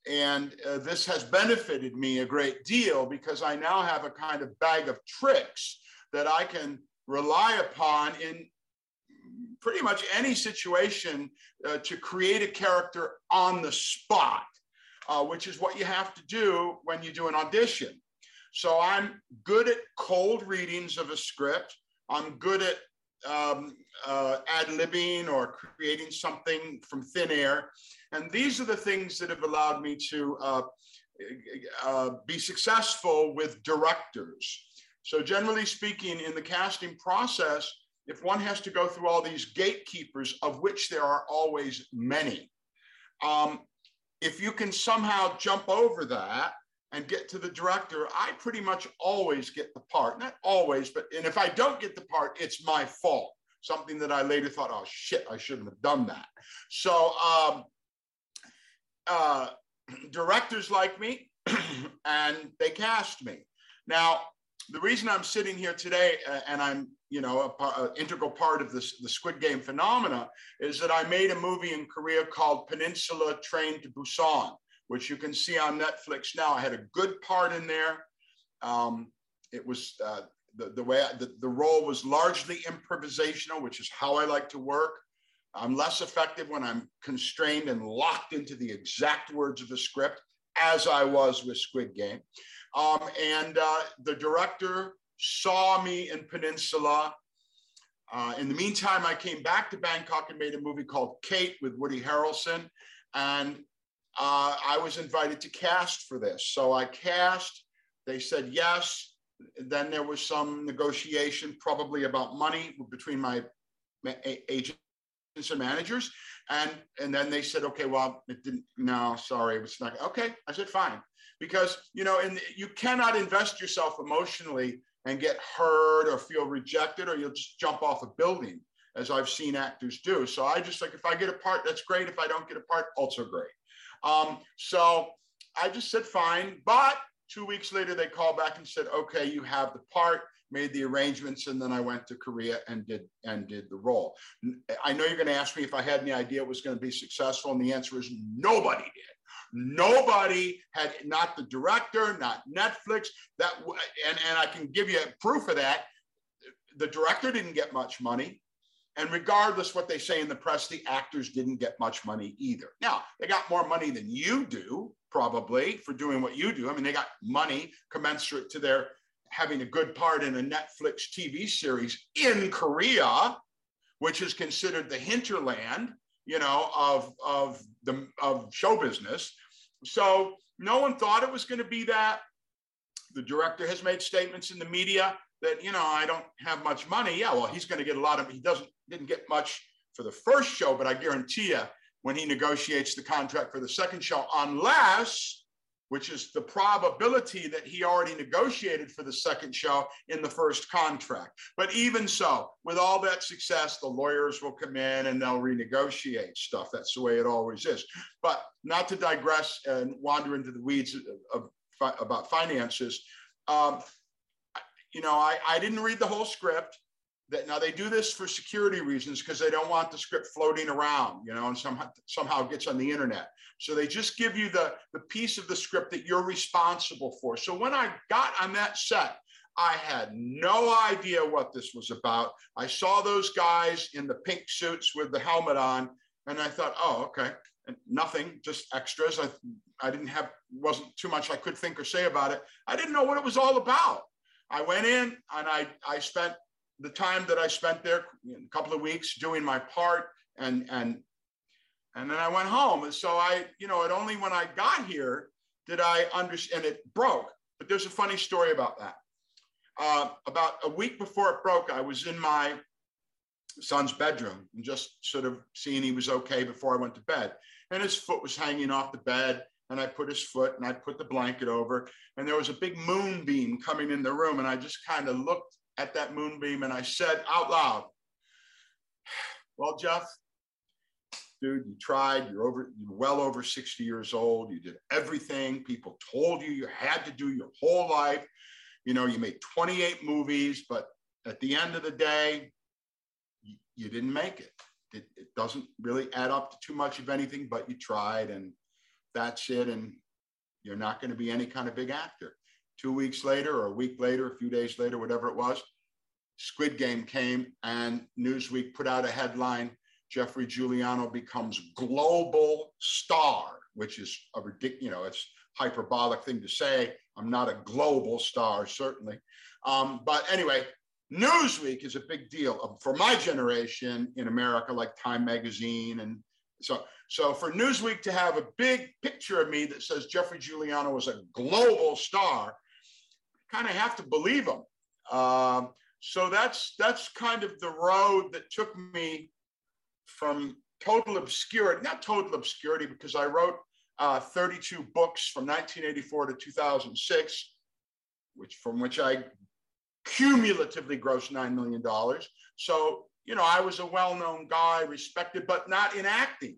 and uh, this has benefited me a great deal because I now have a kind of bag of tricks that I can rely upon in pretty much any situation uh, to create a character on the spot. Uh, which is what you have to do when you do an audition. So I'm good at cold readings of a script. I'm good at um, uh, ad-libbing or creating something from thin air. And these are the things that have allowed me to uh, uh, be successful with directors. So generally speaking, in the casting process, if one has to go through all these gatekeepers, of which there are always many, um, if you can somehow jump over that and get to the director, I pretty much always get the part. Not always, but and if I don't get the part, it's my fault. Something that I later thought, oh shit, I shouldn't have done that. So um, uh, directors like me, and they cast me. Now, the reason I'm sitting here today, uh, and I'm you know an integral part of this the Squid Game phenomena, is that I made a movie in Korea called Peninsula, Train to Busan, which you can see on Netflix now. I had a good part in there. Um, it was uh, the the way I, the, the role was largely improvisational, which is how I like to work. I'm less effective when I'm constrained and locked into the exact words of the script, as I was with Squid Game. Um, and uh, the director saw me in Peninsula. Uh, in the meantime, I came back to Bangkok and made a movie called Kate with Woody Harrelson. And uh, I was invited to cast for this. So I cast, they said yes. Then there was some negotiation, probably about money, between my agent and managers, and and then they said, okay, well, it didn't, no, sorry, it's not, okay. I said, fine, because, you know, and you cannot invest yourself emotionally and get hurt or feel rejected, or you'll just jump off a building, as I've seen actors do. So I just like, if I get a part, that's great. If I don't get a part, also great. Um, so I just said, fine, but two weeks later, they called back and said, okay, you have the part. Made the arrangements, and then I went to Korea and did and did the role. I know you're going to ask me if I had any idea it was going to be successful, and the answer is nobody did. Nobody had, not the director, not Netflix. That and and I can give you proof of that. The director didn't get much money, and regardless what they say in the press, the actors didn't get much money either. Now they got more money than you do, probably, for doing what you do. I mean, they got money commensurate to their having a good part in a Netflix T V series in Korea, which is considered the hinterland, you know, of, of, the, of show business. So no one thought it was going to be that. The director has made statements in the media that, you know, I don't have much money. Yeah, well, he's going to get a lot of, he doesn't, didn't get much for the first show, but I guarantee you when he negotiates the contract for the second show, unless, which is the probability that he already negotiated for the second show in the first contract. But even so, with all that success, the lawyers will come in and they'll renegotiate stuff. That's the way it always is. But not to digress and wander into the weeds of, of, about finances, um, you know, I, I didn't read the whole script, that now they do this for security reasons because they don't want the script floating around, you know, and somehow somehow it gets on the internet. So they just give you the, the piece of the script that you're responsible for. So when I got on that set, I had no idea what this was about. I saw those guys in the pink suits with the helmet on, and I thought, oh, okay, and nothing, just extras. I, I didn't have, wasn't too much I could think or say about it. I didn't know what it was all about. I went in and I, I spent the time that I spent there, a couple of weeks, doing my part, and, and, and then I went home. And so I, you know, it only when I got here did I understand, and it broke. But there's a funny story about that. Uh, about a week before it broke, I was in my son's bedroom and just sort of seeing he was okay before I went to bed. And his foot was hanging off the bed, and I put his foot and I put the blanket over, and there was a big moonbeam coming in the room. And I just kind of looked at that moonbeam and I said out loud, well, Jeff, dude, you tried, you're over, you're well over sixty years old. You did everything people told you you had to do your whole life. You know, you made twenty-eight movies, but at the end of the day, you, you didn't make it. it. It doesn't really add up to too much of anything, but you tried, and that's it. And you're not going to be any kind of big actor. Two weeks later, or a week later, a few days later, whatever it was, Squid Game came, and Newsweek put out a headline, Jeffrey Giuliano becomes global star, which is a ridiculous, you know, it's hyperbolic thing to say. I'm not a global star, certainly. Um, but anyway, Newsweek is a big deal for my generation in America, like Time Magazine. And so, so for Newsweek to have a big picture of me that says Jeffrey Giuliano was a global star, kind of have to believe them. Uh, so that's, that's kind of the road that took me from total obscurity, not total obscurity, because I wrote Uh, thirty-two books from nineteen eighty-four to two thousand six, which from which I cumulatively grossed nine million dollars. So, you know, I was a well-known guy, respected, but not in acting.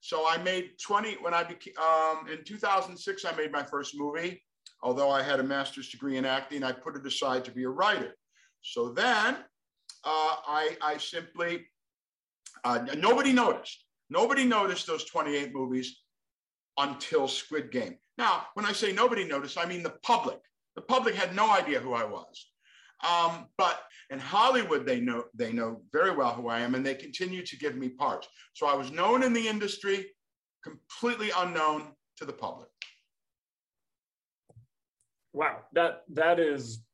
So I made twenty, when I became, um, in two thousand six, I made my first movie. Although I had a master's degree in acting, I put it aside to be a writer. So then uh, I, I simply, uh, nobody noticed. Nobody noticed those twenty-eight movies until Squid Game. Now, when I say nobody noticed, I mean the public. The public had no idea who I was. Um, but in Hollywood, they know, they know very well who I am, and they continue to give me parts. So I was known in the industry, completely unknown to the public. Wow, that, that is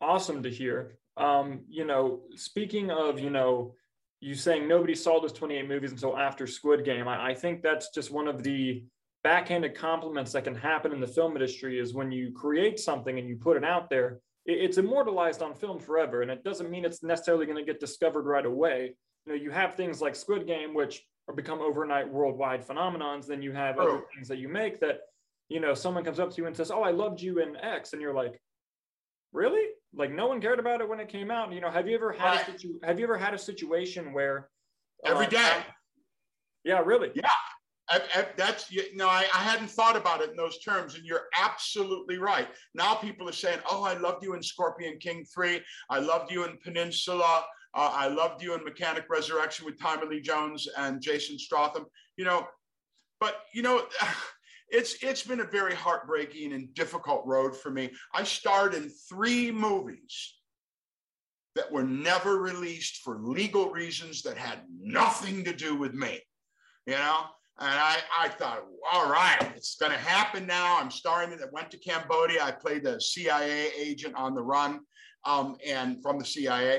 awesome to hear. Um, you know, speaking of, you know, you saying nobody saw those twenty-eight movies until after Squid Game, I, I think that's just one of the backhanded compliments that can happen in the film industry is when you create something and you put it out there, it's immortalized on film forever. And it doesn't mean it's necessarily going to get discovered right away. You know, you have things like Squid Game, which are become overnight worldwide phenomenons. Then you have other things that you make that, you know, someone comes up to you and says, oh, I loved you in X. And you're like, really? Like, no one cared about it when it came out. And, you know, have you ever had, a situ- have you ever had a situation where uh, every day? I- yeah, really? Yeah. I, I, that's, you know, I, I hadn't thought about it in those terms, and you're absolutely right. Now people are saying, oh, I loved you in Scorpion King three. I loved you in Peninsula. Uh, I loved you in Mechanic Resurrection with Tommy Lee Jones and Jason Statham, you know. But, you know, it's it's been a very heartbreaking and difficult road for me. I starred in three movies that were never released for legal reasons that had nothing to do with me, you know. And I, I thought, all right, it's going to happen now. I'm starring in it. Went to Cambodia. I played the C I A agent on the run um, and from the C I A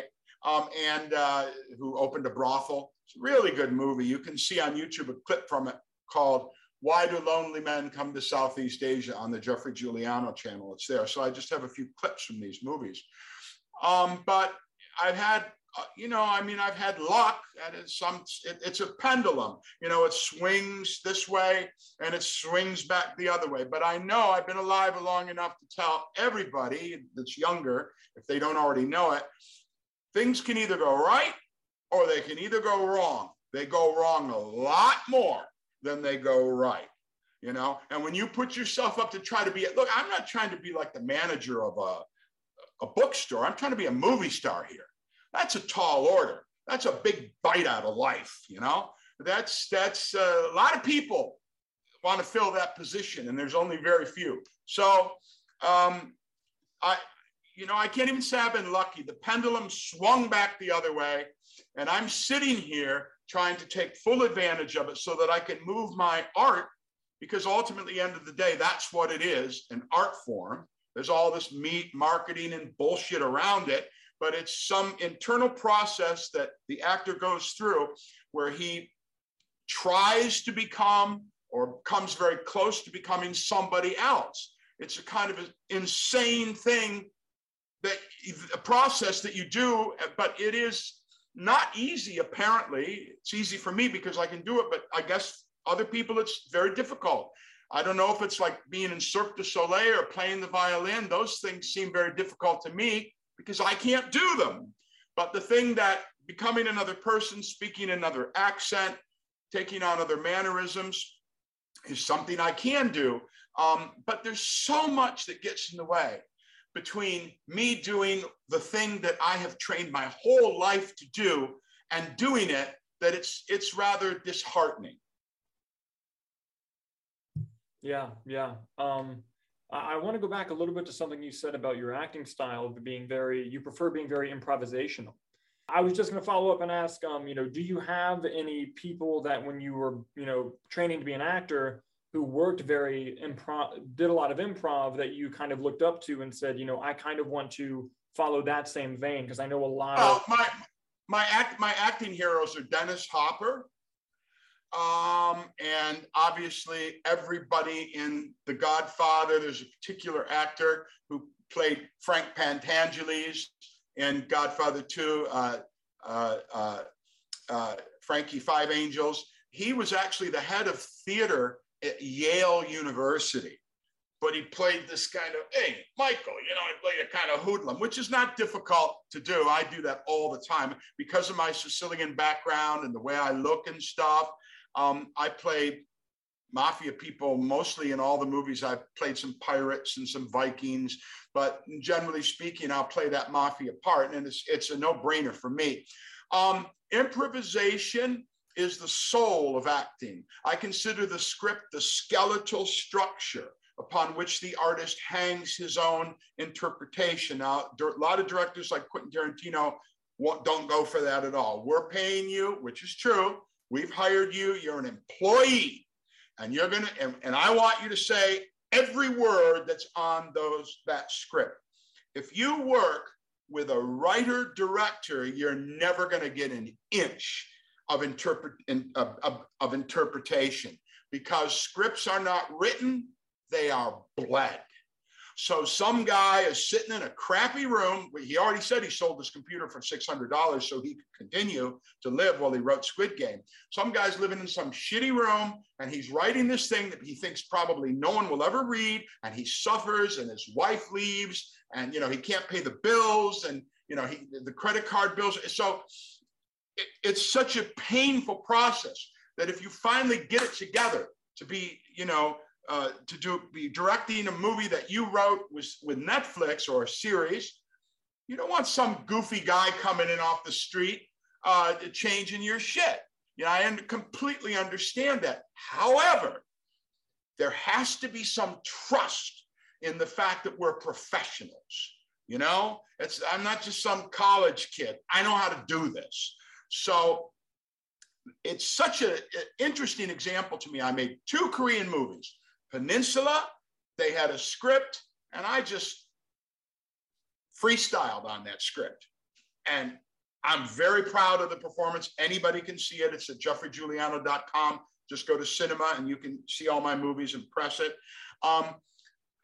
um, and uh, who opened a brothel. It's a really good movie. You can see on YouTube a clip from it called Why Do Lonely Men Come to Southeast Asia on the Jeffrey Giuliano channel. It's there. So I just have a few clips from these movies. Um, but I've had Uh, you know, I mean, I've had luck, and it's some, it, it's a pendulum, you know, it swings this way and it swings back the other way. But I know I've been alive long enough to tell everybody that's younger, if they don't already know it, things can either go right or they can either go wrong. They go wrong a lot more than they go right, you know. And when you put yourself up to try to be, look, I'm not trying to be like the manager of a, a bookstore. I'm trying to be a movie star here. That's a tall order. That's a big bite out of life, you know? That's, that's uh, a lot of people want to fill that position, and there's only very few. So, um, I, you know, I can't even say I've been lucky. The pendulum swung back the other way, and I'm sitting here trying to take full advantage of it so that I can move my art, because ultimately, at the end of the day, that's what it is, an art form. There's all this meat, marketing, and bullshit around it, but it's some internal process that the actor goes through where he tries to become or comes very close to becoming somebody else. It's a kind of an insane thing, that a process that you do, but it is not easy, apparently. It's easy for me because I can do it, but I guess other people, it's very difficult. I don't know if it's like being in Cirque du Soleil or playing the violin. Those things seem very difficult to me because I can't do them. But the thing that becoming another person, speaking another accent, taking on other mannerisms, is something I can do. Um, but there's so much that gets in the way between me doing the thing that I have trained my whole life to do and doing it, that it's, it's rather disheartening. Yeah, yeah. Um, I, I want to go back a little bit to something you said about your acting style being very, you prefer being very improvisational. I was just going to follow up and ask, um, you know, do you have any people that when you were, you know, training to be an actor who worked very improv, did a lot of improv, that you kind of looked up to and said, you know, I kind of want to follow that same vein? Because I know a lot oh, of my my act my acting heroes are Dennis Hopper, um, and obviously everybody in The Godfather. There's a particular actor who played Frank Pantangeles in Godfather two, uh, uh, uh, uh, Frankie Five Angels. He was actually the head of theater at Yale University, but he played this kind of, hey, Michael, you know, he played a kind of hoodlum, which is not difficult to do. I do that all the time because of my Sicilian background and the way I look and stuff. Um, I play mafia people mostly in all the movies. I've played some pirates and some Vikings, but generally speaking, I'll play that mafia part, and it's, it's a no-brainer for me. Um, improvisation is the soul of acting. I consider the script the skeletal structure upon which the artist hangs his own interpretation. Now, a lot of directors like Quentin Tarantino don't go for that at all. We're paying you, which is true. We've hired you. You're an employee. And you're gonna, and, and I want you to say every word that's on those, that script. If you work with a writer director, you're never gonna get an inch of interpret in, of, of, of interpretation, because scripts are not written, they are bled. So some guy is sitting in a crappy room. He already said he sold his computer for six hundred dollars so he could continue to live while he wrote Squid Game. Some guy's living in some shitty room, and he's writing this thing that he thinks probably no one will ever read, and he suffers, and his wife leaves, and, you know, he can't pay the bills, and, you know, he, the credit card bills. So it, it's such a painful process that if you finally get it together to be, you know, Uh, to do, be directing a movie that you wrote was with Netflix, or a series, you don't want some goofy guy coming in off the street uh, changing your shit. You know, I un- completely understand that. However, there has to be some trust in the fact that we're professionals. You know, it's, I'm not just some college kid. I know how to do this. So it's such an interesting example to me. I made two Korean movies. Peninsula, they had a script, and I just freestyled on that script. And I'm very proud of the performance. Anybody can see it. It's at jeffrey giuliano dot com. Just go to cinema, and you can see all my movies and press it. Um,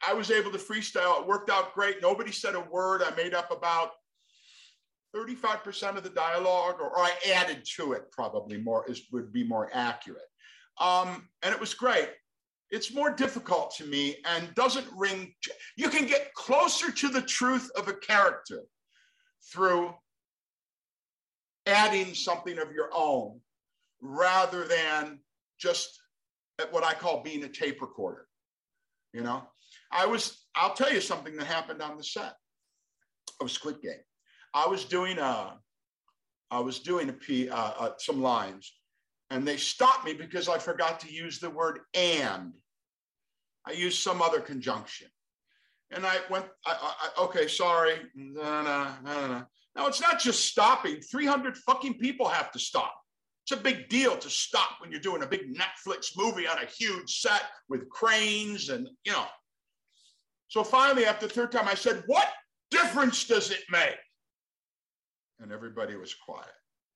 I was able to freestyle. It worked out great. Nobody said a word. I made up about thirty-five percent of the dialogue, or, or I added to it, probably more, is, would be more accurate. Um, and it was great. It's more difficult to me and doesn't ring. You can get closer to the truth of a character through adding something of your own rather than just at what I call being a tape recorder. You know, I was, I'll tell you something that happened on the set of Squid Game. I was doing a, I was doing a p uh, uh, some lines, and they stopped me because I forgot to use the word and. I used some other conjunction, and I went, I, I, okay, sorry. Nah, nah, nah, nah. Now it's not just stopping. three hundred fucking people have to stop. It's a big deal to stop when you're doing a big Netflix movie on a huge set with cranes and, you know. So finally, after the third time, I said, what difference does it make? And everybody was quiet.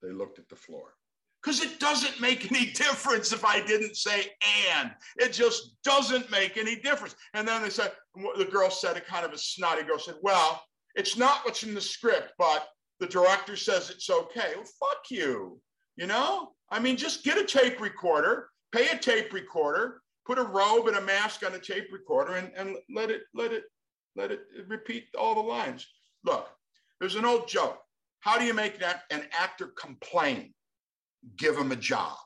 They looked at the floor. Because it doesn't make any difference if I didn't say and. It just doesn't make any difference. And then they said, the girl said, a kind of a snotty girl said, well, it's not what's in the script, but the director says it's okay. Well, fuck you. You know, I mean, just get a tape recorder, pay a tape recorder, put a robe and a mask on a tape recorder, and, and let it, let it, let it repeat all the lines. Look, there's an old joke. How do you make that an actor complain? Give him a job.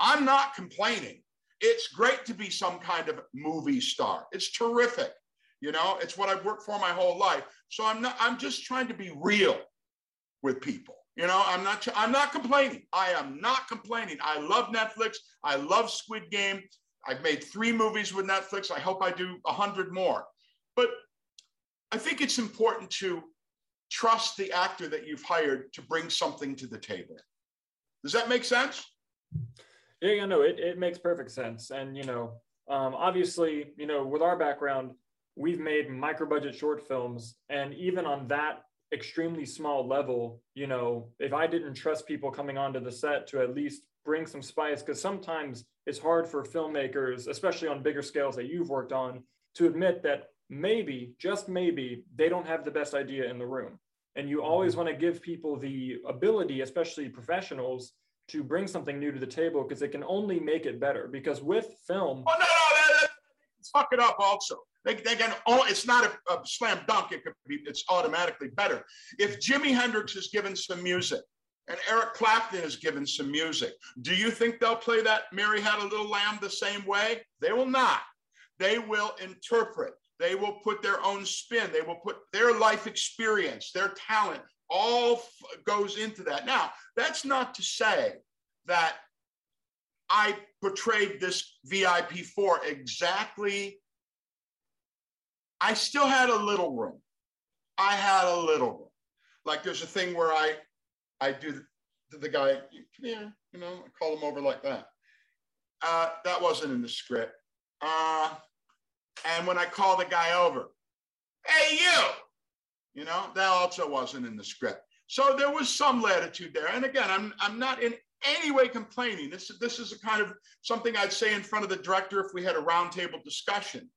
I'm not complaining. It's great to be some kind of movie star. It's terrific. You know, it's what I've worked for my whole life. So I'm not, I'm just trying to be real with people. You know, I'm not, I'm not complaining. I am not complaining. I love Netflix. I love Squid Game. I've made three movies with Netflix. I hope I do a hundred more. But I think it's important to trust the actor that you've hired to bring something to the table. Does that make sense? Yeah, you know, it, it makes perfect sense. And, you know, um, obviously, you know, with our background, we've made micro-budget short films. And even on that extremely small level, you know, if I didn't trust people coming onto the set to at least bring some spice, because sometimes it's hard for filmmakers, especially on bigger scales that you've worked on, to admit that maybe, just maybe, they don't have the best idea in the room. And you always want to give people the ability, especially professionals, to bring something new to the table, because it can only make it better. Because with film... Oh, no, no, no, fuck it up also. They, they can, oh, it's not a, a slam dunk. It could be, it's automatically better. If Jimi Hendrix is given some music and Eric Clapton is given some music, do you think they'll play that Mary Had a Little Lamb the same way? They will not. They will interpret. They will put their own spin. They will put their life experience, their talent, all f- goes into that. Now, that's not to say that I portrayed this V I P four exactly. I still had a little room. I had a little room. Like there's a thing where I, I do the, the guy, come here, you know, I call him over like that. Uh, that wasn't in the script. Uh, and when I call the guy over, hey, you, you know, that also wasn't in the script. So there was some latitude there. And again, I'm, I'm not in any way complaining. This, this is a kind of something I'd say in front of the director if we had a roundtable discussion.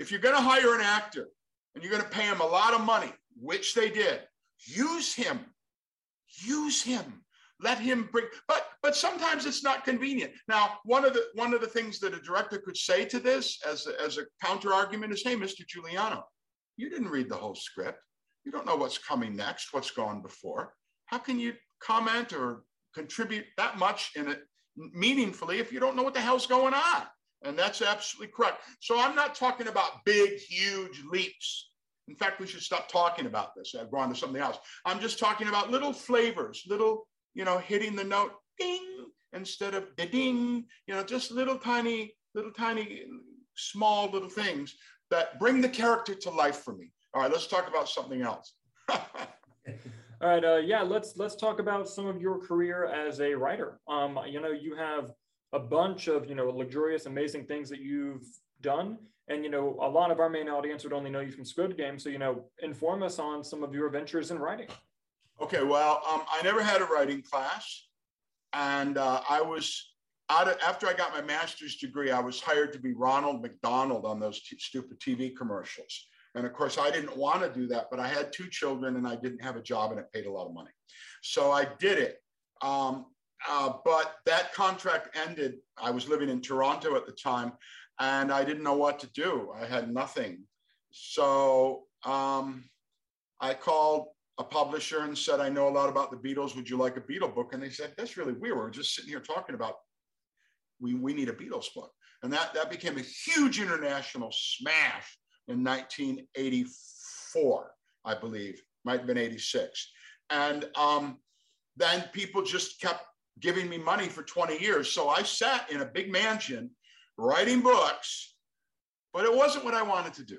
If you're going to hire an actor and you're going to pay him a lot of money, which they did, use him, use him, let him bring, but, but sometimes it's not convenient. Now, one of the, one of the things that a director could say to this as a, as a counter argument is, hey, Mister Giuliano, you didn't read the whole script. You don't know what's coming next, what's gone before. How can you comment or contribute that much in it meaningfully if you don't know what the hell's going on? And that's absolutely correct. So I'm not talking about big, huge leaps. In fact, we should stop talking about this. I've gone to something else. I'm just talking about little flavors, little, you know, hitting the note ding instead of da ding, you know, just little tiny, little tiny, small little things that bring the character to life for me. All right, let's talk about something else. All right, uh, yeah, let's let's talk about some of your career as a writer. Um, you know, you have a bunch of, you know, luxurious, amazing things that you've done. And, you know, a lot of our main audience would only know you from Squid Game. So, you know, inform us on some of your adventures in writing. Okay, well, um, I never had a writing class. And uh, I was, out of, after I got my master's degree, I was hired to be Ronald McDonald on those t- stupid T V commercials. And of course, I didn't want to do that, but I had two children and I didn't have a job and it paid a lot of money. So I did it. Um, Uh, but that contract ended. I was living in Toronto at the time, and I didn't know what to do. I had nothing. So um, I called a publisher and said, I know a lot about the Beatles. Would you like a Beatle book? And they said, that's really weird. We're just sitting here talking about, we, we need a Beatles book. And that, that became a huge international smash in nineteen eighty-four, I believe. Might have been eighty-six. And um, then people just kept giving me money for twenty years. So I sat in a big mansion writing books, but it wasn't what I wanted to do.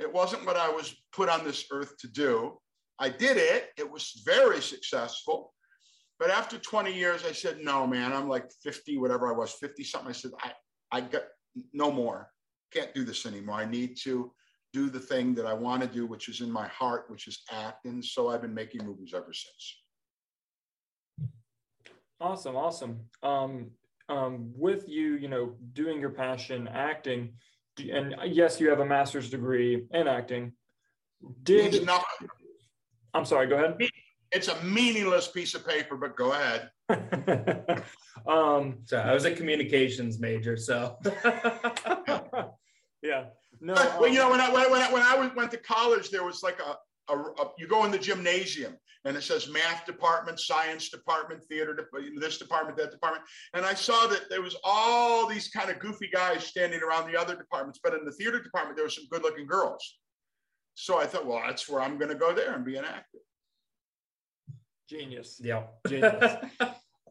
It wasn't what I was put on this earth to do. I did it. It was very successful. But after twenty years, I said, no, man, I'm like fifty, whatever I was, fifty something. I said, I, I got no more. Can't do this anymore. I need to do the thing that I want to do, which is in my heart, which is act. And so I've been making movies ever since. Awesome. Awesome. Um, um, with you, you know, doing your passion, acting, and yes, you have a master's degree in acting. Did not, I'm sorry, go ahead. It's a meaningless piece of paper, but go ahead. um, so I was a communications major, so. Yeah. No. But, um, well, you know, when I, when I, when I went to college, there was like a, a, a, you go in the gymnasium and it says math department, science department, theater, de- this department, that department. And I saw that there was all these kind of goofy guys standing around the other departments, but in the theater department, there were some good looking girls. So I thought, well, that's where I'm going to go there and be an actor. Genius. Yeah. Genius.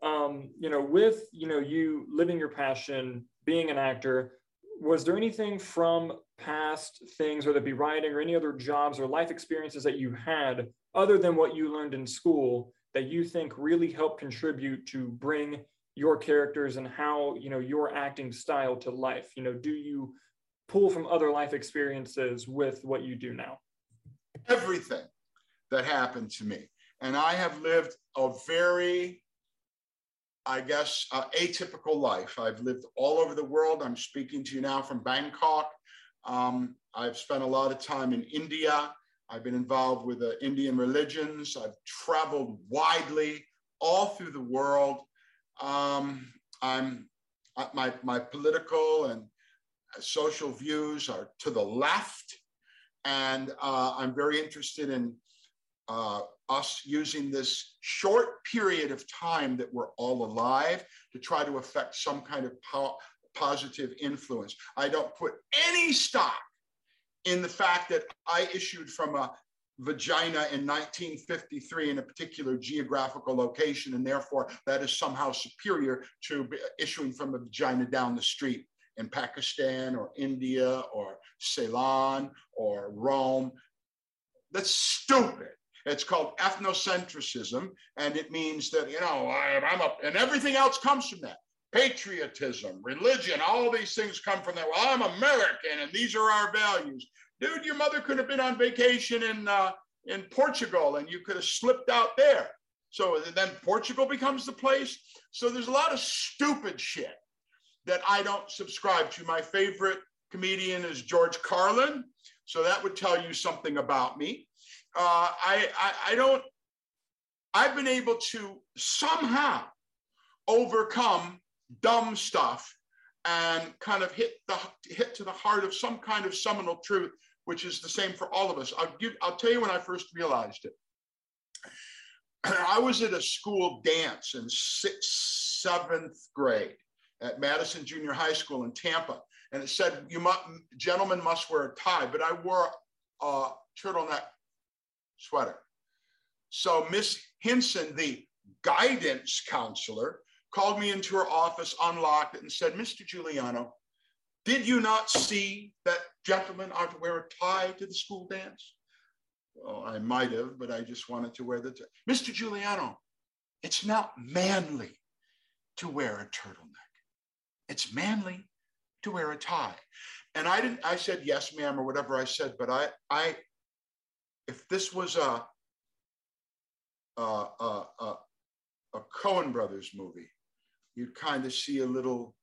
um, you know, with, you know, you living your passion, being an actor, was there anything from past things, whether it be writing or any other jobs or life experiences that you had other than what you learned in school that you think really helped contribute to bring your characters and how, you know, your acting style to life? You know, do you pull from other life experiences with what you do now? Everything that happened to me. And I have lived a very, I guess, uh, atypical life. I've lived all over the world. I'm speaking to you now from Bangkok. Um, I've spent a lot of time in India. I've been involved with uh, Indian religions. I've traveled widely all through the world. Um, I'm uh, my, my political and social views are to the left. And uh, I'm very interested in uh, us using this short period of time that we're all alive to try to affect some kind of po- positive influence. I don't put any stock in the fact that I issued from a vagina in nineteen fifty-three in a particular geographical location, and therefore that is somehow superior to issuing from a vagina down the street in Pakistan or India or Ceylon or Rome. That's stupid. It's called ethnocentrism, and it means that, you know, I, I'm a, and everything else comes from that. Patriotism, religion, all these things come from that. Well, I'm American, and these are our values. Dude, your mother could have been on vacation in uh, in Portugal, and you could have slipped out there. So then Portugal becomes the place. So there's a lot of stupid shit that I don't subscribe to. My favorite comedian is George Carlin, so that would tell you something about me. Uh, I, I, I don't, I've been able to somehow overcome dumb stuff and kind of hit the hit to the heart of some kind of seminal truth, which is the same for all of us. I'll give, I'll tell you when I first realized it. I was at a school dance in sixth, seventh grade at Madison Junior High School in Tampa. And it said, you must, gentlemen must wear a tie, but I wore a, a turtleneck sweater. So Miss Hinson, the guidance counselor, called me into her office, unlocked it, and said, Mister Giuliano, did you not see that gentlemen are to wear a tie to the school dance? Well, I might have, but I just wanted to wear the tie. Mister Giuliano, it's not manly to wear a turtleneck. It's manly to wear a tie. And I didn't, I said, yes, ma'am, or whatever I said, but I, I, if this was a, a, a, a, a Coen Brothers movie, you'd kind of see a little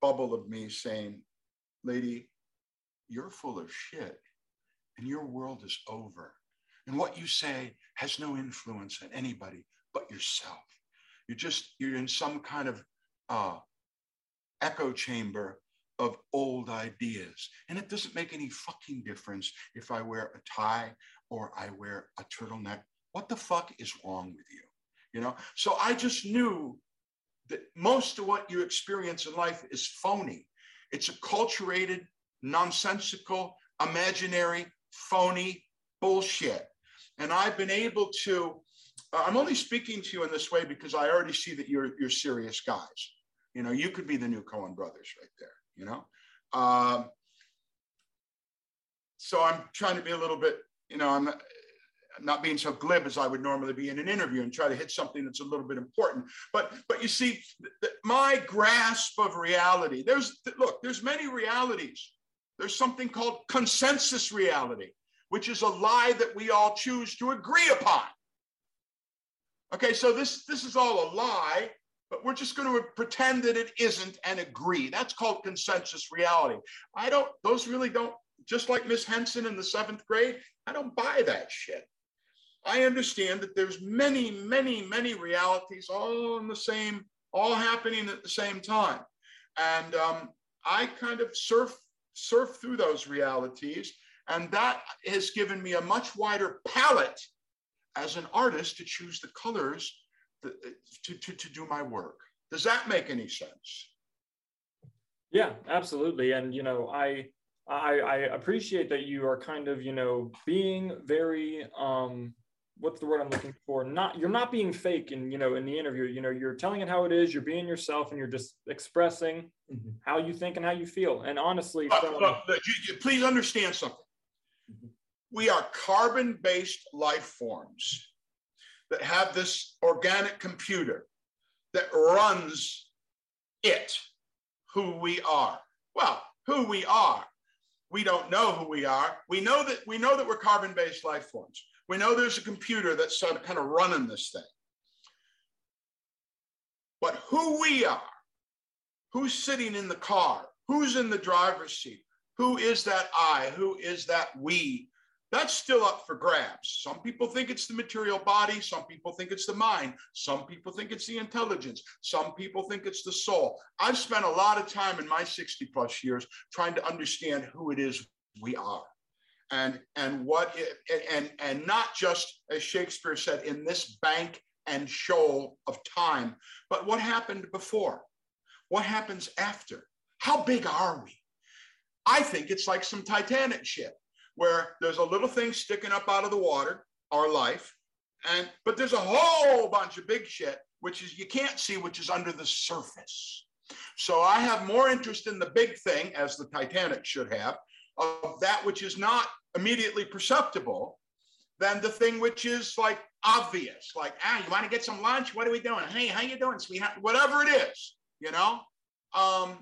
bubble of me saying, lady, you're full of shit and your world is over. And what you say has no influence on anybody but yourself. You're just, you're in some kind of uh, echo chamber of old ideas. And it doesn't make any fucking difference if I wear a tie or I wear a turtleneck. What the fuck is wrong with you? You know? So I just knew that most of what you experience in life is phony. It's acculturated, nonsensical, imaginary, phony bullshit. And I've been able to I'm only speaking to you in this way because I already see that you're you're serious guys. You know, you could be the new Coen brothers right there, you know? Um, so I'm trying to be a little bit, you know, I'm not, I'm not being so glib as I would normally be in an interview and try to hit something that's a little bit important. But, but you see, th- th- my grasp of reality, there's, th- look, there's many realities. There's something called consensus reality, which is a lie that we all choose to agree upon. Okay, so this, this is all a lie, but we're just going to pretend that it isn't and agree. That's called consensus reality. I don't, those really don't, just like Miss Henson in the seventh grade, I don't buy that shit. I understand that there's many, many, many realities all in the same, all happening at the same time. And um, I kind of surf, surf through those realities. And that has given me a much wider palette as an artist to choose the colors to, to, to, to do my work. Does that make any sense? Yeah, absolutely. And, you know, I, I, I appreciate that you are kind of, you know, being very, um, what's the word I'm looking for? Not, you're not being fake in, you know, in the interview, you know, you're telling it how it is, you're being yourself, and you're just expressing mm-hmm. how you think and how you feel. And honestly, look, from... look, look, you, you please understand something. Mm-hmm. We are carbon-based life forms that have this organic computer that runs it, who we are. Well, who we are. We don't know who we are. We know that we know that we're carbon-based life forms. We know there's a computer that's sort of kind of running this thing. But who we are, who's sitting in the car, who's in the driver's seat, who is that I, who is that we, that's still up for grabs. Some people think it's the material body. Some people think it's the mind. Some people think it's the intelligence. Some people think it's the soul. I've spent a lot of time in my sixty plus years trying to understand who it is we are. And and what it, and and not just, as Shakespeare said, in this bank and shoal of time, but what happened before? What happens after? How big are we? I think it's like some Titanic ship where there's a little thing sticking up out of the water, our life, and but there's a whole bunch of big shit, which is you can't see, which is under the surface. So I have more interest in the big thing, as the Titanic should have, of that which is not immediately perceptible than the thing which is like obvious, like, ah, you want to get some lunch? What are we doing? Hey, how you doing, sweetheart? Whatever it is, you know? Um,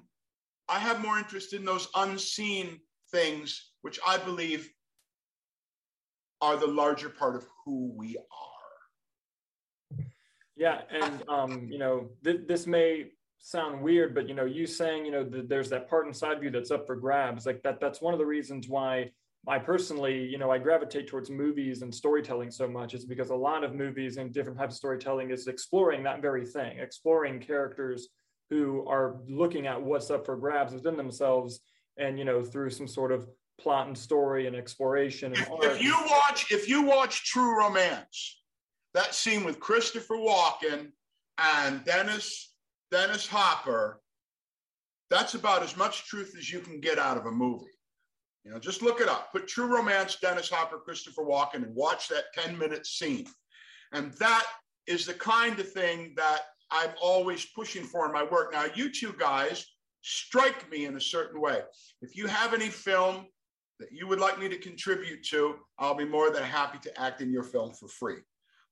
I have more interest in those unseen things, which I believe are the larger part of who we are. Yeah, and, um, you know, th- this may... sound weird, but you know, you saying, you know, th- there's that part inside of you that's up for grabs. Like that, that's one of the reasons why I personally, you know, I gravitate towards movies and storytelling so much, is because a lot of movies and different types of storytelling is exploring that very thing, exploring characters who are looking at what's up for grabs within themselves. And, you know, through some sort of plot and story and exploration. And if, art. if you watch, if you watch True Romance, that scene with Christopher Walken and Dennis Dennis Hopper, that's about as much truth as you can get out of a movie. You know, just look it up. Put True Romance, Dennis Hopper, Christopher Walken, and watch that ten-minute scene. And that is the kind of thing that I'm always pushing for in my work. Now, you two guys strike me in a certain way. If you have any film that you would like me to contribute to, I'll be more than happy to act in your film for free.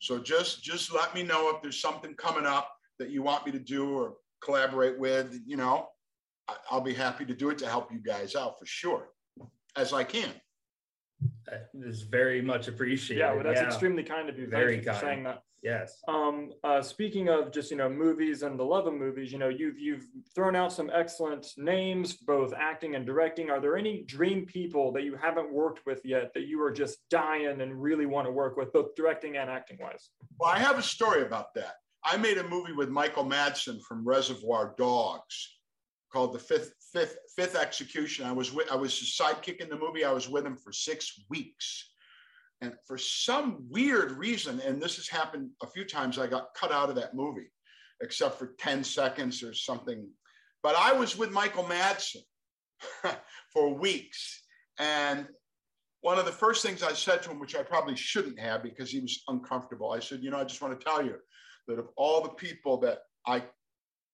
So just, just let me know if there's something coming up that you want me to do or collaborate with, you know, I'll be happy to do it to help you guys out for sure, as I can. That is very much appreciated. Yeah, well, that's yeah. extremely kind of you. Very Thank you kind. For saying that. Yes. Um, uh, speaking of just, you know, movies and the love of movies, you know, you've you've thrown out some excellent names, both acting and directing. Are there any dream people that you haven't worked with yet that you are just dying and really want to work with, both directing and acting wise? Well, I have a story about that. I made a movie with Michael Madsen from Reservoir Dogs called The Fifth Fifth Fifth Execution. I was with, I was his sidekick in the movie. I was with him for six weeks. And for some weird reason, and this has happened a few times, I got cut out of that movie, except for ten seconds or something. But I was with Michael Madsen for weeks. And one of the first things I said to him, which I probably shouldn't have because he was uncomfortable, I said, you know, I just want to tell you that of all the people that I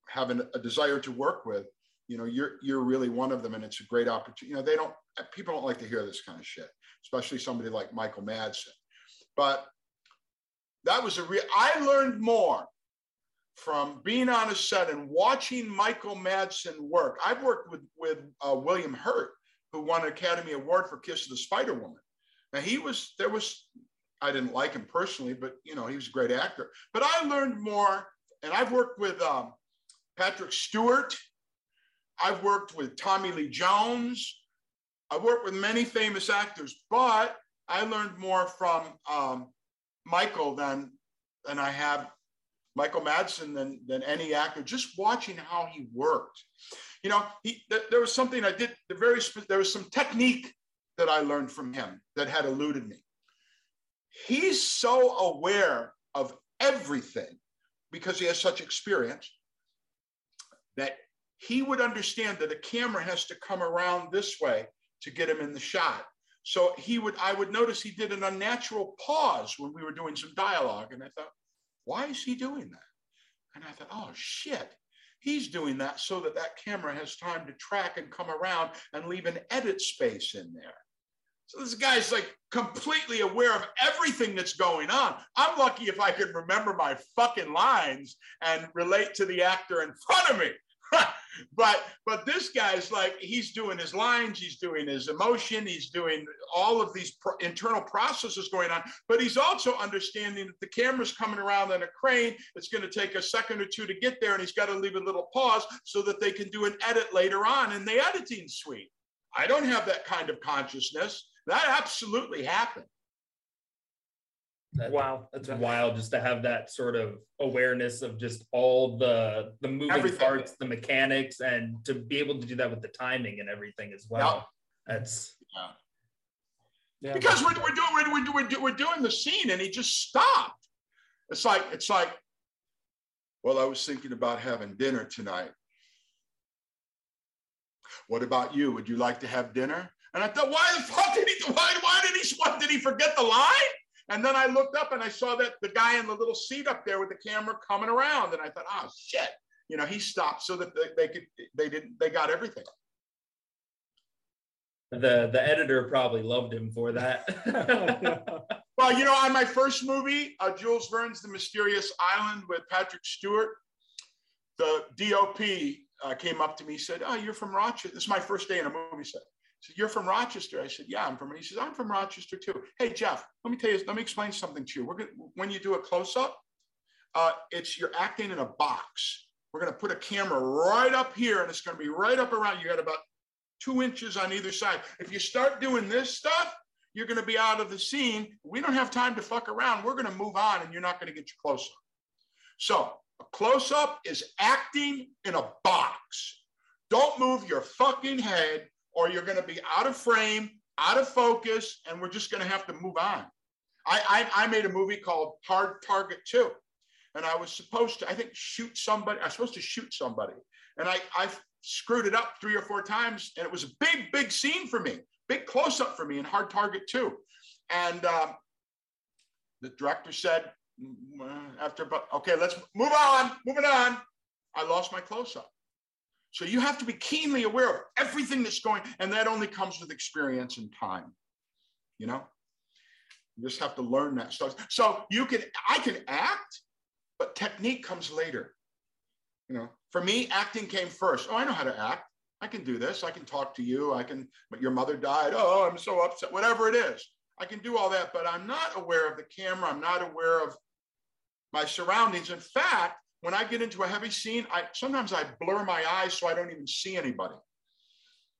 have an, a desire to work with, you know, you're, you're really one of them, and it's a great opportunity. You know, they don't, people don't like to hear this kind of shit, especially somebody like Michael Madsen. But that was a real, I learned more from being on a set and watching Michael Madsen work. I've worked with, with uh, William Hurt, who won an Academy Award for Kiss of the Spider Woman. Now he was, there was, I didn't like him personally, but you know, he was a great actor. But I learned more, and I've worked with um, Patrick Stewart. I've worked with Tommy Lee Jones. I've worked with many famous actors, but I learned more from um, Michael than, than I have Michael Madsen than, than any actor, just watching how he worked. You know, he, th- there was something I did, the very sp- there was some technique that I learned from him that had eluded me. He's so aware of everything because he has such experience that he would understand that a camera has to come around this way to get him in the shot. So he would, I would notice he did an unnatural pause when we were doing some dialogue, and I thought, why is he doing that? And I thought, oh shit, he's doing that so that that camera has time to track and come around and leave an edit space in there. So this guy's like completely aware of everything that's going on. I'm lucky if I can remember my fucking lines and relate to the actor in front of me. But but this guy's like, he's doing his lines, he's doing his emotion, he's doing all of these pro- internal processes going on, but he's also understanding that the camera's coming around on a crane, it's going to take a second or two to get there, and he's got to leave a little pause so that they can do an edit later on in the editing suite. I don't have that kind of consciousness. That absolutely happened. That, wow, that's wild, just to have that sort of awareness of just all the the moving everything. parts, the mechanics, and to be able to do that with the timing and everything as well. Yep. That's yeah. Yeah, because that's we're, we're doing we're doing we're, we're doing the scene, and he just stopped. It's like it's like. Well, I was thinking about having dinner tonight. What about you? Would you like to have dinner? And I thought, why the fuck did he? Why why did he? What did he forget the line? And then I looked up and I saw that the guy in the little seat up there with the camera coming around, and I thought, "Oh shit!" You know, he stopped so that they, they could, they didn't, they got everything. The the editor probably loved him for that. Well, you know, on my first movie, uh, Jules Verne's *The Mysterious Island* with Patrick Stewart, the D O P uh, came up to me, said, "Oh, you're from Rochester." This is my first day in a movie set. So you're from Rochester. I said, yeah, I'm from, he says, I'm from Rochester too. Hey, Jeff, let me tell you, let me explain something to you. We're going to, when you do a close-up, uh, it's, you're acting in a box. We're going to put a camera right up here, and it's going to be right up around, you got about two inches on either side. If you start doing this stuff, you're going to be out of the scene. We don't have time to fuck around. We're going to move on, and you're not going to get your close-up. So a close-up is acting in a box. Don't move your fucking head, or you're going to be out of frame, out of focus, and we're just going to have to move on. I, I I made a movie called Hard Target two, and I was supposed to, I think, shoot somebody. I was supposed to shoot somebody, and I, I screwed it up three or four times, and it was a big, big scene for me, big close-up for me in Hard Target two. And um, the director said, after, but okay, let's move on, moving on. I lost my close-up. So you have to be keenly aware of everything that's going, and that only comes with experience and time. You know, you just have to learn that stuff. So you can, I can act, but technique comes later. You know, for me, acting came first. Oh, I know how to act. I can do this. I can talk to you. I can, but your mother died. Oh, I'm so upset. Whatever it is, I can do all that, but I'm not aware of the camera. I'm not aware of my surroundings. In fact, when I get into a heavy scene, I sometimes I blur my eyes so I don't even see anybody,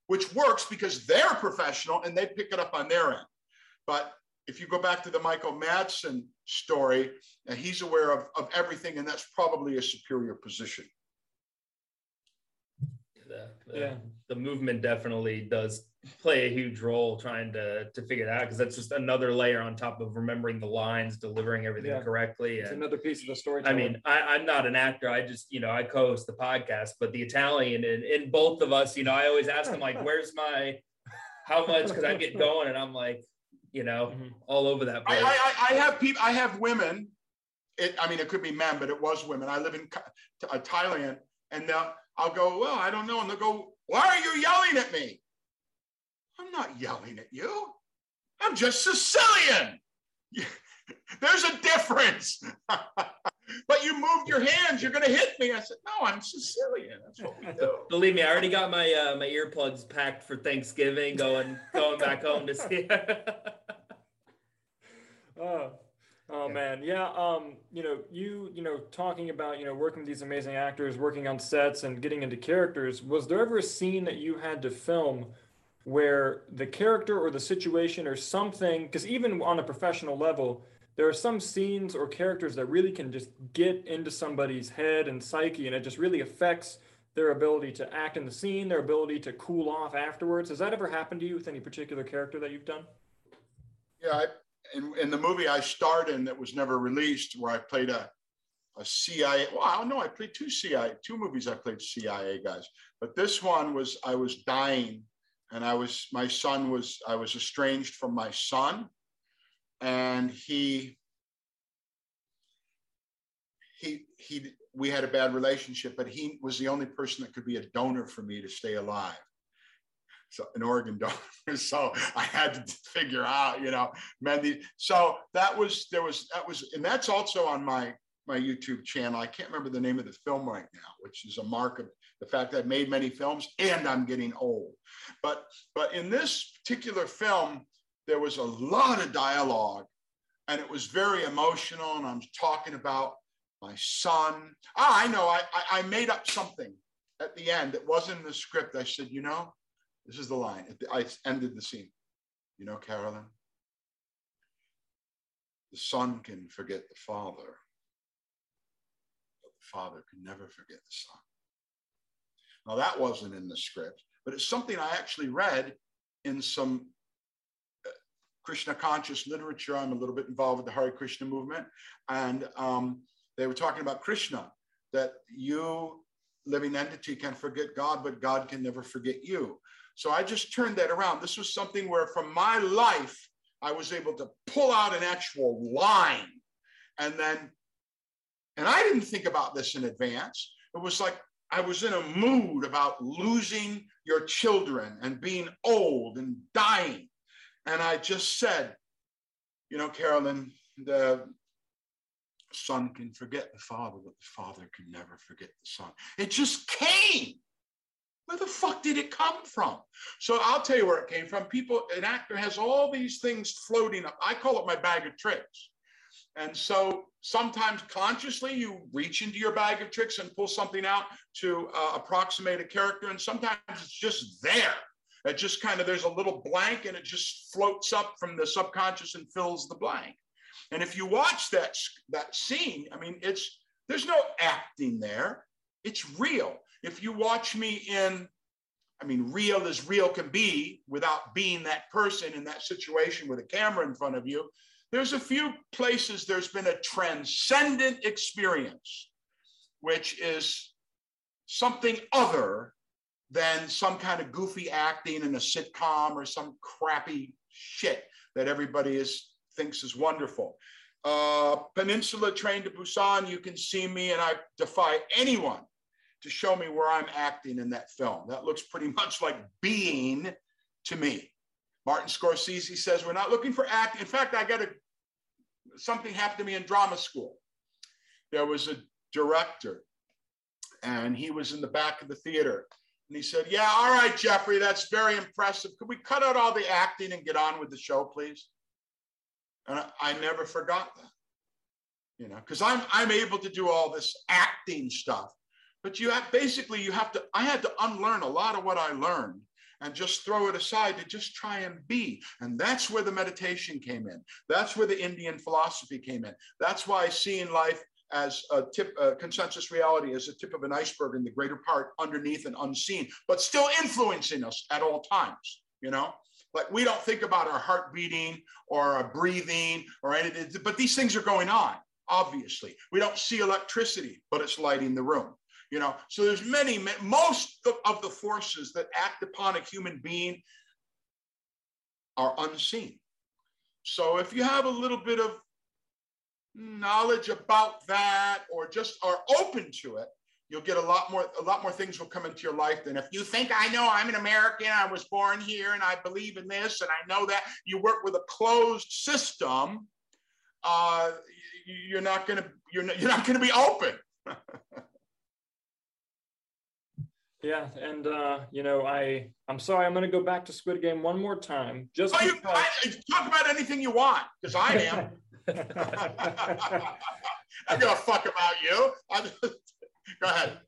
which works because they're professional and they pick it up on their end. But if you go back to the Michael Madsen story, he's aware of, of everything, and that's probably a superior position. The, the, yeah. the movement definitely does play a huge role trying to, to figure it out, because that's just another layer on top of remembering the lines, delivering everything yeah. correctly. It's and, another piece of the storytelling. I mean, I, I'm not an actor. I just, you know, I co-host the podcast, but the Italian in, in both of us, you know, I always ask him, like, where's my, how much? Because I get going and I'm like, you know, mm-hmm. all over that place. I, I, I have people, I have women. It, I mean, it could be men, but it was women. I live in uh, Thailand, and I'll go, well, I don't know. And they'll go, why are you yelling at me? I'm not yelling at you. I'm just Sicilian. There's a difference. But you moved your hands. You're going to hit me. I said, no, I'm Sicilian. That's what we do. Believe me, I already got my uh, my earplugs packed for Thanksgiving, going going back home to see it. oh. Oh yeah. man, yeah. Um, you know, you you know, talking about you know working with these amazing actors, working on sets, and getting into characters. Was there ever a scene that you had to film where the character or the situation or something? Because even on a professional level, there are some scenes or characters that really can just get into somebody's head and psyche, and it just really affects their ability to act in the scene, their ability to cool off afterwards. Has that ever happened to you with any particular character that you've done? Yeah. I- In, in the movie I starred in that was never released, where I played a, a C I A, well, I don't know, I played two C I A, two movies I played C I A guys. But this one was, I was dying, and I was, my son was, I was estranged from my son. And he, he, he, we had a bad relationship, but he was the only person that could be a donor for me to stay alive. So an organ donor, so I had to figure out, you know, Mendy. So that was, there was, that was, and that's also on my, my YouTube channel. I can't remember the name of the film right now, which is a mark of the fact that I've made many films and I'm getting old. But, but in this particular film, there was a lot of dialogue and it was very emotional. And I'm talking about my son. Ah, I know, I, I, I made up something at the end that wasn't in the script. I said, you know, this is the line. I ended the scene. You know, Carolyn, the son can forget the father, but the father can never forget the son. Now, that wasn't in the script, but it's something I actually read in some Krishna conscious literature. I'm a little bit involved with the Hare Krishna movement. And um, they were talking about Krishna, that you, living entity, can forget God, but God can never forget you. So I just turned that around. This was something where from my life, I was able to pull out an actual line. And then, and I didn't think about this in advance. It was like, I was in a mood about losing your children and being old and dying. And I just said, you know, Carolyn, the son can forget the father, but the father can never forget the son. It just came. Where the fuck did it come from? So I'll tell you where it came from. People, an actor has all these things floating up. I call it my bag of tricks. And so sometimes consciously you reach into your bag of tricks and pull something out to uh, approximate a character. And sometimes it's just there. It just kind of, there's a little blank and it just floats up from the subconscious and fills the blank. And if you watch that, that scene, I mean, it's, there's no acting there. It's real. If you watch me in, I mean, real as real can be without being that person in that situation with a camera in front of you, there's a few places there's been a transcendent experience, which is something other than some kind of goofy acting in a sitcom or some crappy shit that everybody is thinks is wonderful. Uh, Peninsula, Train to Busan, you can see me, and I defy anyone to show me where I'm acting in that film. That looks pretty much like being to me. Martin Scorsese says, we're not looking for act. In fact, I got a, something happened to me in drama school. There was a director and he was in the back of the theater. And he said, yeah, all right, Jeffrey, that's very impressive. Could we cut out all the acting and get on with the show, please? And I, I never forgot that, you know, because I'm I'm able to do all this acting stuff, but you have, basically you have to, I had to unlearn a lot of what I learned and just throw it aside to just try and be. And that's where the meditation came in. That's where the Indian philosophy came in. That's why seeing life as a tip, uh, consensus reality as a tip of an iceberg in the greater part underneath and unseen, but still influencing us at all times, you know? Like we don't think about our heart beating or our breathing or anything, but these things are going on, obviously. We don't see electricity, but it's lighting the room, you know? So there's many, most of the forces that act upon a human being are unseen. So if you have a little bit of knowledge about that, or just are open to it, you'll get a lot more, a lot more things will come into your life than if you think, I know I'm an American, I was born here and I believe in this and I know that. You work with a closed system, uh, you're not gonna, you're not, you're not gonna be open. Yeah, and uh, you know, I, I'm sorry, I'm gonna go back to Squid Game one more time. Just oh, you, I, talk about anything you want, because I am. I give a fuck about you. I just, go ahead.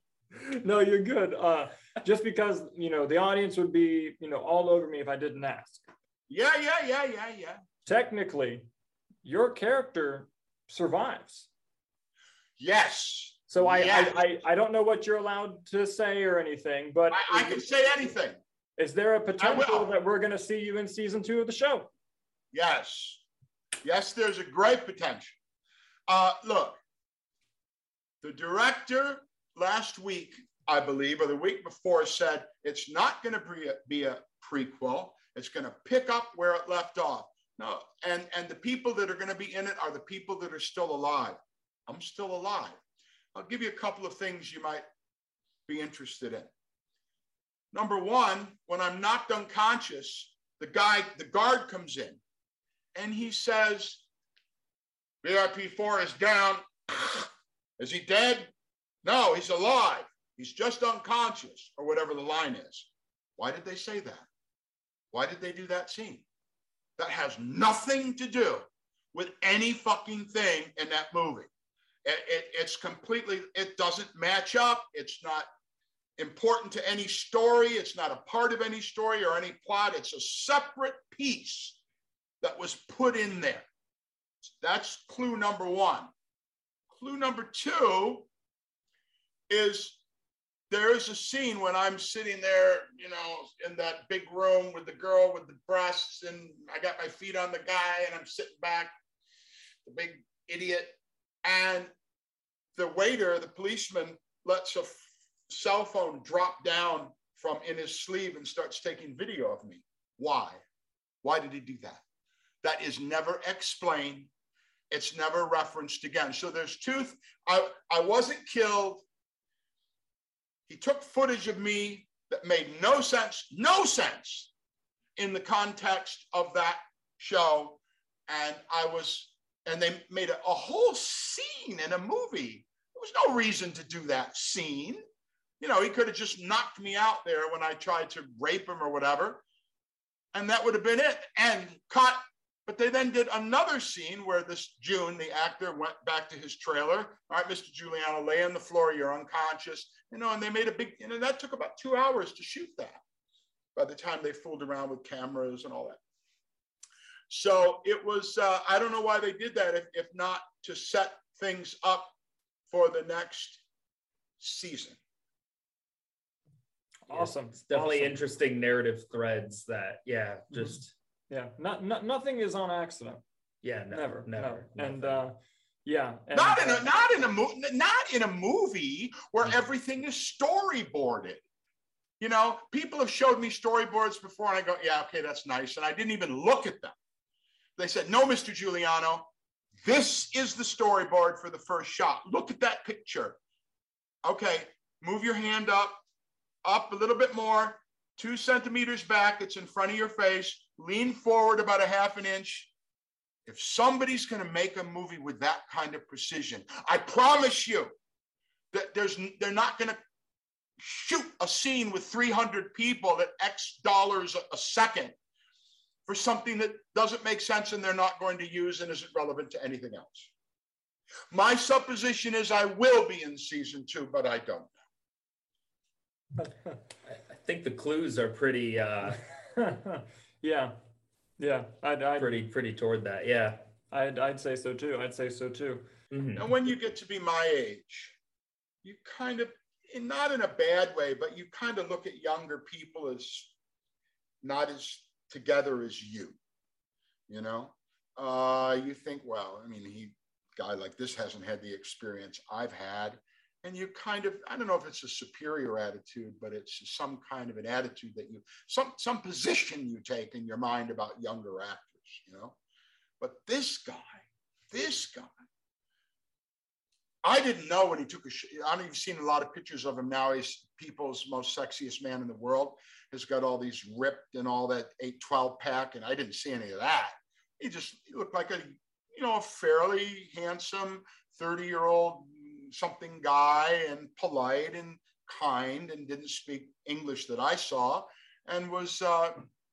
No, you're good. Uh, just because, you know, the audience would be, you know, all over me if I didn't ask. Yeah, yeah, yeah, yeah, yeah. Technically, your character survives. Yes. So I, yes. I, I I don't know what you're allowed to say or anything, but I, I can say anything. Is there a potential that we're going to see you in season two of the show? Yes. Yes, there's a great potential. Uh, look, the director last week, I believe, or the week before, said it's not going to be a, be a prequel. It's going to pick up where it left off. No, and and the people that are going to be in it are the people that are still alive. I'm still alive. I'll give you a couple of things you might be interested in. Number one, when I'm knocked unconscious, the guy, the guard comes in and he says, V I P four is down. Is he dead? No, he's alive. He's just unconscious, or whatever the line is. Why did they say that? Why did they do that scene? That has nothing to do with any fucking thing in that movie. It, it, it's completely, it doesn't match up. It's not important to any story. It's not a part of any story or any plot. It's a separate piece that was put in there. That's clue number one. Clue number two is there is a scene when I'm sitting there, you know, in that big room with the girl with the breasts, and I got my feet on the guy and I'm sitting back, the big idiot. And the waiter, the policeman, lets a f cell phone drop down from in his sleeve and starts taking video of me. Why? Why did he do that? That is never explained. It's never referenced again. So there's two, I, I wasn't killed. He took footage of me that made no sense, no sense in the context of that show. And I was... And they made a, a whole scene in a movie. There was no reason to do that scene. You know, he could have just knocked me out there when I tried to rape him or whatever. And that would have been it. And cut. But they then did another scene where this June, the actor, went back to his trailer. All right, Mister Giuliano, lay on the floor. You're unconscious. You know, and they made a big, you know, that took about two hours to shoot that by the time they fooled around with cameras and all that. So it was, uh, I don't know why they did that, if, if not to set things up for the next season. Awesome. It's definitely awesome. Interesting narrative threads that, yeah, just. Yeah, not, not, nothing is on accident. Yeah, no, never, never. No. And uh, yeah. And, not, in a, not, in a not in a movie where everything is storyboarded. You know, people have showed me storyboards before and I go, yeah, okay, that's nice. And I didn't even look at them. They said, no, Mister Giuliano, this is the storyboard for the first shot. Look at that picture. Okay, move your hand up, up a little bit more, two centimeters back. It's in front of your face. Lean forward about a half an inch. If somebody's going to make a movie with that kind of precision, I promise you that there's, they're not going to shoot a scene with three hundred people at X dollars a second for something that doesn't make sense and they're not going to use and isn't relevant to anything else. My supposition is I will be in season two, but I don't know. I think the clues are pretty, uh, yeah, yeah, I'd, I'd, pretty, pretty toward that. Yeah, I'd, I'd say so too. I'd say so too. Mm-hmm. And when you get to be my age, you kind of, and not in a bad way, but you kind of look at younger people as not as together as you, you know? Uh, you think, well, I mean, he, guy like this hasn't had the experience I've had. And you kind of, I don't know if it's a superior attitude, but it's some kind of an attitude that you, some, some position you take in your mind about younger actors, you know? But this guy, this guy, I didn't know when he took a shot. I mean, you've seen a lot of pictures of him now. He's people's most sexiest man in the world. He's got all these ripped and all that eight twelve pack, and I didn't see any of that. He just he looked like a, you know, a fairly handsome thirty-year-old something guy, and polite and kind, and didn't speak English that I saw, and was, uh,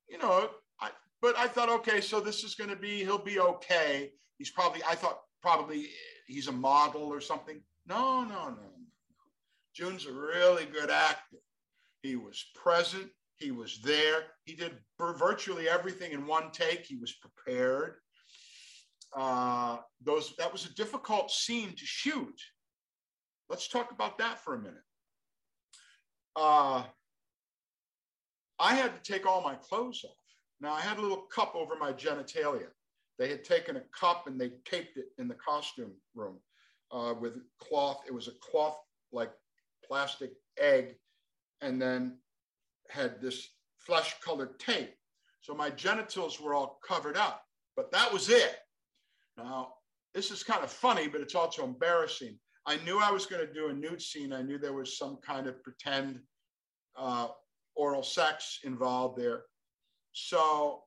you know, I, but I thought, okay, so this is going to be, he'll be okay. He's probably, I thought probably... he's a model or something. No, no, no. June's a really good actor. He was present. He was there. He did virtually everything in one take. He was prepared. Uh, those that was a difficult scene to shoot. Let's talk about that for a minute. Uh, I had to take all my clothes off. Now, I had a little cup over my genitalia. They had taken a cup and they taped it in the costume room uh, with cloth. It was a cloth like plastic egg, and then had this flesh colored tape. So my genitals were all covered up, but that was it. Now, this is kind of funny, but it's also embarrassing. I knew I was going to do a nude scene. I knew there was some kind of pretend uh, oral sex involved there. So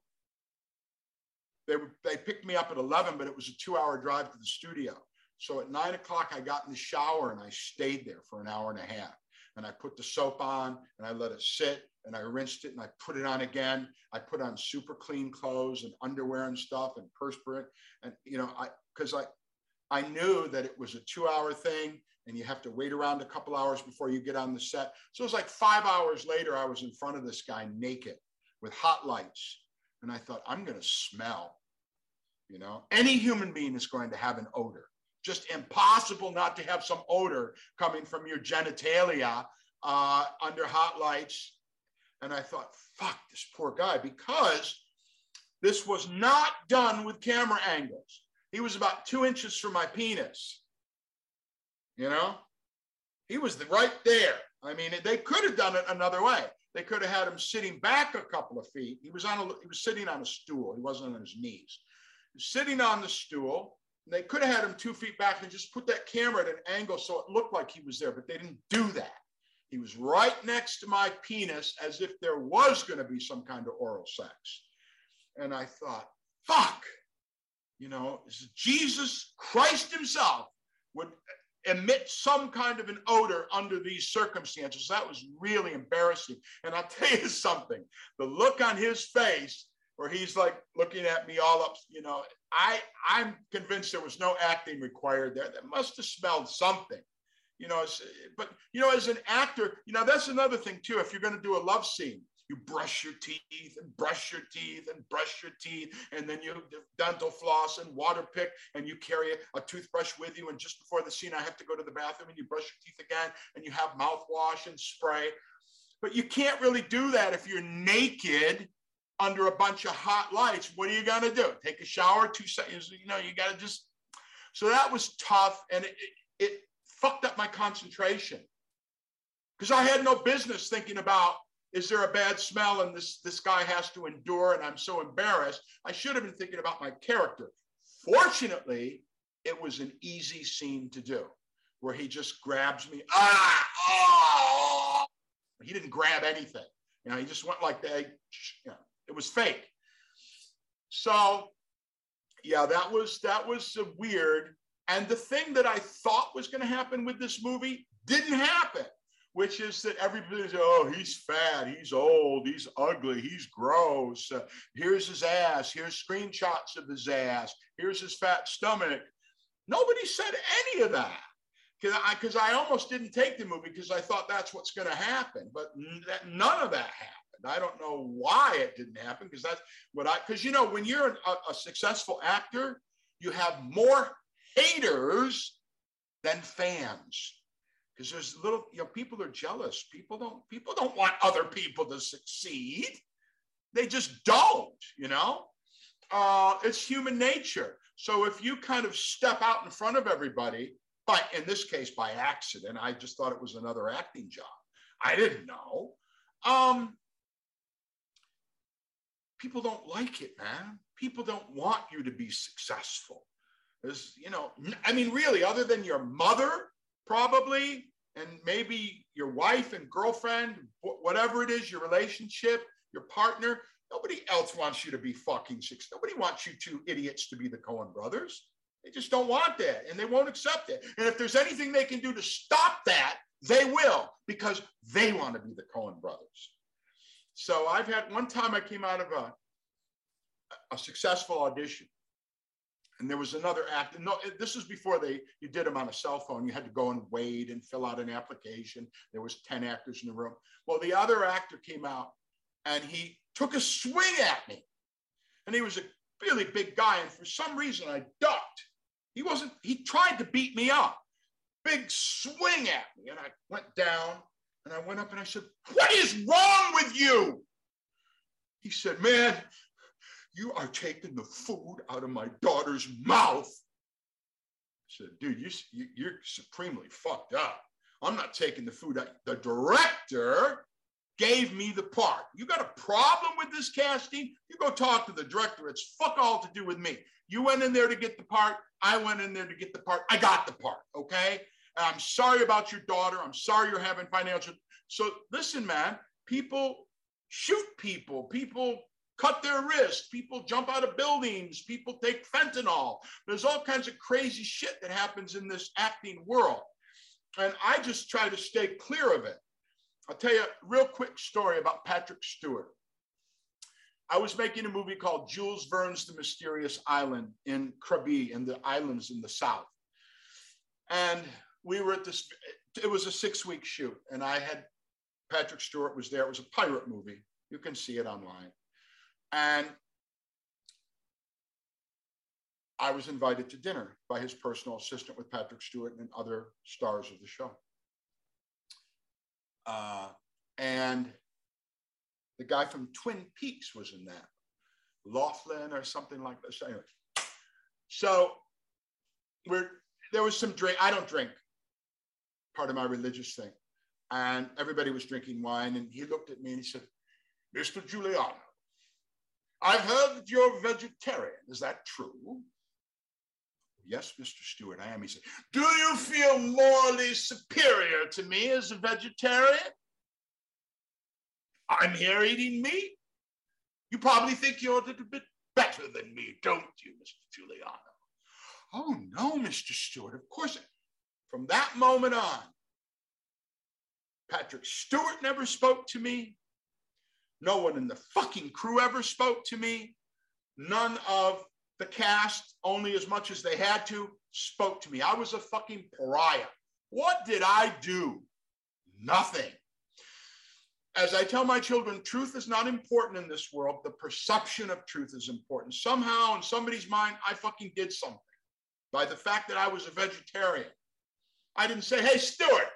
They, were, they picked me up at eleven, but it was a two-hour drive to the studio. So at nine o'clock, I got in the shower and I stayed there for an hour and a half. And I put the soap on and I let it sit and I rinsed it and I put it on again. I put on super clean clothes and underwear and stuff and perspirant. And, you know, I because I, I knew that it was a two-hour thing and you have to wait around a couple hours before you get on the set. So it was like five hours later, I was in front of this guy naked with hot lights. And I thought, I'm going to smell, you know, any human being is going to have an odor. Just impossible not to have some odor coming from your genitalia uh, under hot lights. And I thought, fuck this poor guy, because this was not done with camera angles. He was about two inches from my penis. You know, he was right there. I mean, they could have done it another way. They could have had him sitting back a couple of feet. He was on a, he was sitting on a stool. He wasn't on his knees. He was sitting on the stool. And they could have had him two feet back and just put that camera at an angle so it looked like he was there, but they didn't do that. He was right next to my penis as if there was going to be some kind of oral sex. And I thought, fuck, you know, Jesus Christ himself would emit some kind of an odor under these circumstances. That was really embarrassing. And I'll tell you something, the look on his face where he's like looking at me all up, you know, I, I'm convinced there was no acting required there. That must have smelled something, you know, but, you know, as an actor, you know, that's another thing too. If you're going to do a love scene, you brush your teeth and brush your teeth and brush your teeth. And then you dental floss and water pick, and you carry a toothbrush with you. And just before the scene, I have to go to the bathroom, and you brush your teeth again, and you have mouthwash and spray. But you can't really do that if you're naked under a bunch of hot lights. What are you going to do? Take a shower, two seconds, you know, you got to just, so that was tough. And it, it, it fucked up my concentration, because I had no business thinking about, is there a bad smell and this, this guy has to endure and I'm so embarrassed? I should have been thinking about my character. Fortunately, it was an easy scene to do where he just grabs me. Ah, oh! He didn't grab anything. You know, he just went like that. You know, it was fake. So yeah, that was, that was weird. And the thing that I thought was going to happen with this movie didn't happen, which is that everybody's, oh, he's fat, he's old, he's ugly, he's gross. Uh, here's his ass, here's screenshots of his ass, here's his fat stomach. Nobody said any of that. Because I, because I almost didn't take the movie because I thought that's what's going to happen. But that, none of that happened. I don't know why it didn't happen, because that's what I, because you know, when you're an, a, a successful actor, you have more haters than fans. Because there's little, you know, people are jealous. People don't, people don't want other people to succeed. They just don't, you know? Uh, it's human nature. So if you kind of step out in front of everybody, but in this case, by accident, I just thought it was another acting job. I didn't know. Um, people don't like it, man. people don't want you to be successful. There's, you know, I mean, really, other than your mother, probably, and maybe your wife and girlfriend, whatever it is, your relationship, your partner, nobody else wants you to be fucking successful. Nobody wants you two idiots to be the Coen brothers. They just don't want that, and they won't accept it. And if there's anything they can do to stop that, they will, because they want to be the Coen brothers. So I've had, one time I came out of a, a successful audition, and there was another actor. No, this is before they, you did them on a cell phone. You had to go and wait and fill out an application. There was ten actors in the room. Well, the other actor came out, and he took a swing at me. And he was a really big guy, and for some reason I ducked. He wasn't, he tried to beat me up. Big swing at me, and I went down, and I went up and I said, "What is wrong with you?" He said, "Man, you are taking the food out of my daughter's mouth." I said, "Dude, you, you're supremely fucked up. I'm not taking the food out. The director gave me the part. You got a problem with this casting? You go talk to the director. It's fuck all to do with me. You went in there to get the part. I went in there to get the part. I got the part, okay? And I'm sorry about your daughter. I'm sorry you're having financial..." So listen, man, people shoot people. People cut their wrists. People jump out of buildings. People take fentanyl. There's all kinds of crazy shit that happens in this acting world. And I just try to stay clear of it. I'll tell you a real quick story about Patrick Stewart. I was making a movie called Jules Verne's The Mysterious Island in Krabi and the islands in the south. And we were at this, it was a six week shoot, and I had, Patrick Stewart was there. It was a pirate movie. You can see it online. And I was invited to dinner by his personal assistant with Patrick Stewart and other stars of the show. Uh, and the guy from Twin Peaks was in that, Laughlin or something like that. So anyway, so we're, there was some drink. I don't drink, part of my religious thing. And everybody was drinking wine. And he looked at me and he said, "Mister Giuliano, I've heard that you're vegetarian. Is that true?" "Yes, Mister Stewart, I am." He said, "Do you feel morally superior to me as a vegetarian? I'm here eating meat. You probably think you're a little bit better than me, don't you, Mister Giuliano?" "Oh, no, Mister Stewart, of course." From that moment on, Patrick Stewart never spoke to me. No one in the fucking crew ever spoke to me. None of the cast, only as much as they had to, spoke to me. I was a fucking pariah. What did I do? Nothing. As I tell my children, truth is not important in this world. The perception of truth is important. Somehow, in somebody's mind, I fucking did something by the fact that I was a vegetarian. I didn't say, "Hey, Stewart,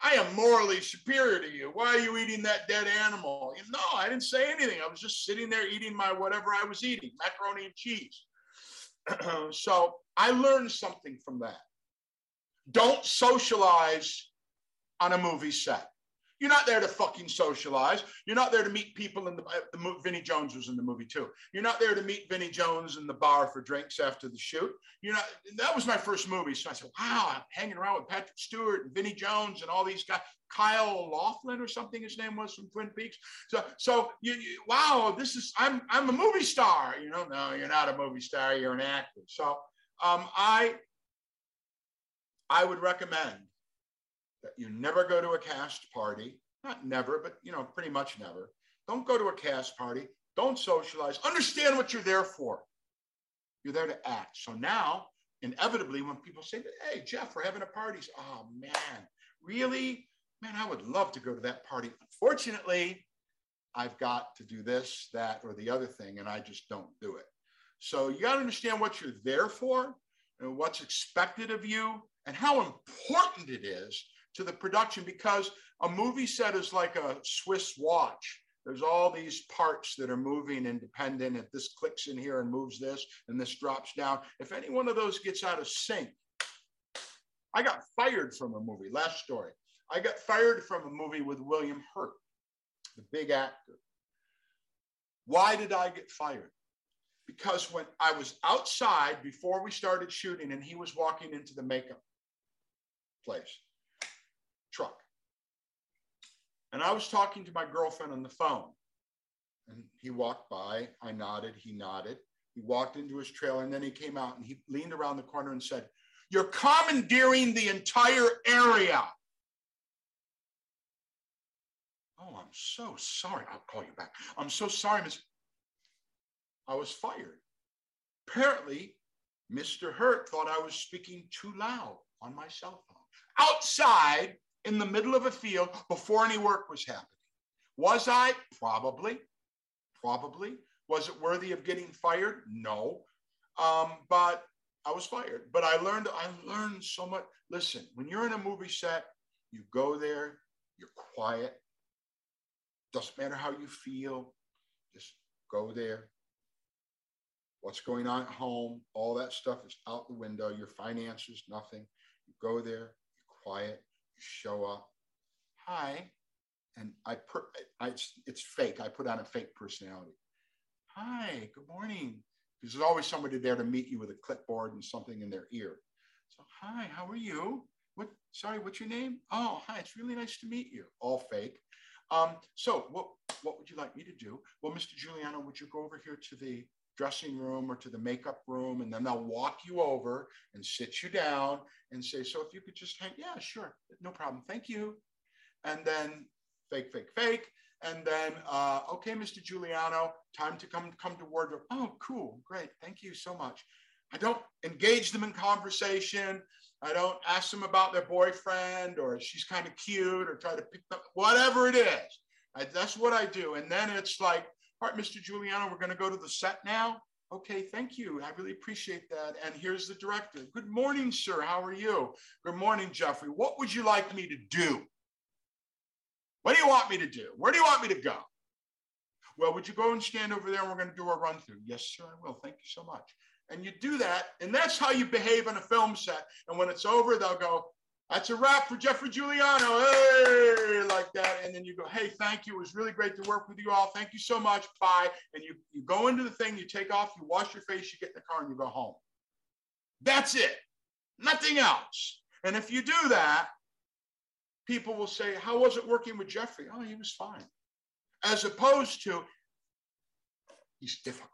I am morally superior to you. Why are you eating that dead animal?" No, I didn't say anything. I was just sitting there eating my whatever I was eating, macaroni and cheese. So I learned something from that. Don't socialize on a movie set. You're not there to fucking socialize. You're not there to meet people in the, the Vinnie Jones was in the movie too. You're not there to meet Vinnie Jones in the bar for drinks after the shoot. You're not, that was my first movie. So I said, wow, I'm hanging around with Patrick Stewart and Vinnie Jones and all these guys, Kyle Laughlin or something his name was from Twin Peaks. So, so you, you, wow, this is, I'm, I'm a movie star. You know, no, you're not a movie star, you're an actor. So um, I, I would recommend that you never go to a cast party, not never, but you know, pretty much never. Don't go to a cast party, don't socialize, understand what you're there for. You're there to act. So now, inevitably, when people say, "Hey, Jeff, we're having a party," oh man, really? Man, I would love to go to that party. Unfortunately, I've got to do this, that, or the other thing, and I just don't do it. So you gotta understand what you're there for and what's expected of you and how important it is to the production, because a movie set is like a Swiss watch. There's all these parts that are moving independent. If this clicks in here and moves this, and this drops down. If any one of those gets out of sync, I got fired from a movie, last story. I got fired from a movie with William Hurt, the big actor. Why did I get fired? because when I was outside before we started shooting and he was walking into the makeup place, truck. And I was talking to my girlfriend on the phone and he walked by, I nodded, he nodded. He walked into his trailer and then he came out and he leaned around the corner and said, "You're commandeering the entire area." "Oh, I'm so sorry. I'll call you back. I'm so sorry, Miss." I was fired. Apparently, Mister Hurt thought I was speaking too loud on my cell phone. Outside, in the middle of a field, before any work was happening. Was I? Probably. Probably. Was it worthy of getting fired? No. Um, but I was fired. But I learned, I learned so much. Listen, when you're in a movie set, you go there, you're quiet. Doesn't matter how you feel, just go there. What's going on at home, all that stuff is out the window. Your finances, nothing. You go there, you're quiet, you show up. Hi. And I, per I it's, it's fake. I put on a fake personality. "Hi, good morning." Because there's always somebody there to meet you with a clipboard and something in their ear. So, "Hi, how are you? What, sorry, what's your name? Oh, hi, it's really nice to meet you." All fake. Um, so what, what would you like me to do? "Well, Mister Giuliano, would you go over here to the dressing room or to the makeup room?" And then they'll walk you over and sit you down and say, "So if you could just hang," "Yeah, sure, no problem, thank you." And then fake, fake, fake. And then, uh, "Okay, Mister Giuliano, time to come, come to wardrobe." "Oh, cool, great, thank you so much." I don't engage them in conversation. I don't ask them about their boyfriend or she's kind of cute or try to pick them, whatever it is. I, that's what I do. And then it's like, "All right, Mister Giuliano, we're gonna go to the set now." "Okay, thank you, I really appreciate that. And here's the director." "Good morning, sir, how are you?" "Good morning, Jeffrey, what would you like me to do? What do you want me to do? Where do you want me to go?" "Well, would you go and stand over there and we're gonna do a run through?" "Yes, sir, I will, thank you so much." And you do that, and that's how you behave on a film set. And when it's over, they'll go, "That's a wrap for Jeffrey Giuliano," hey, like that. And then you go, "Hey, thank you, it was really great to work with you all. Thank you so much, bye." And you, you go into the thing, you take off, you wash your face, you get in the car and you go home. That's it, nothing else. And if you do that, people will say, "How was it working with Jeffrey?" "Oh, he was fine." As opposed to, "He's difficult."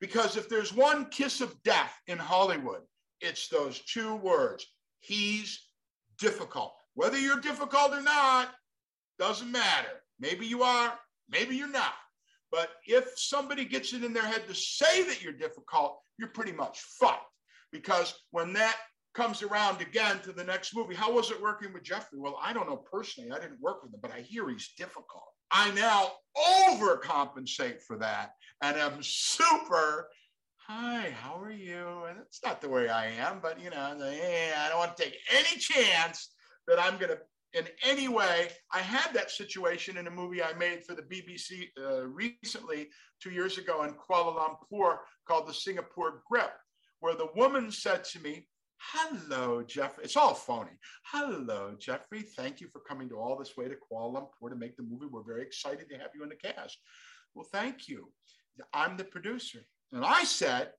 Because if there's one kiss of death in Hollywood, it's those two words, "He's difficult." Whether you're difficult or not, doesn't matter. Maybe you are, maybe you're not. But if somebody gets it in their head to say that you're difficult, you're pretty much fucked. Because when that comes around again to the next movie, "How was it working with Jeffrey?" "Well, I don't know personally, I didn't work with him, but I hear he's difficult." I now overcompensate for that and I'm super, "Hi, how are you?" And it's not the way I am, but you know, I'm like, hey, I don't want to take any chance that I'm gonna, in any way. I had that situation in a movie I made for the B B C uh, recently, two years ago in Kuala Lumpur, called The Singapore Grip, where the woman said to me, "Hello, Jeffrey." It's all phony. "Hello, Jeffrey. Thank you for coming to all this way to Kuala Lumpur to make the movie. We're very excited to have you in the cast." "Well, thank you. I'm the producer." And I said,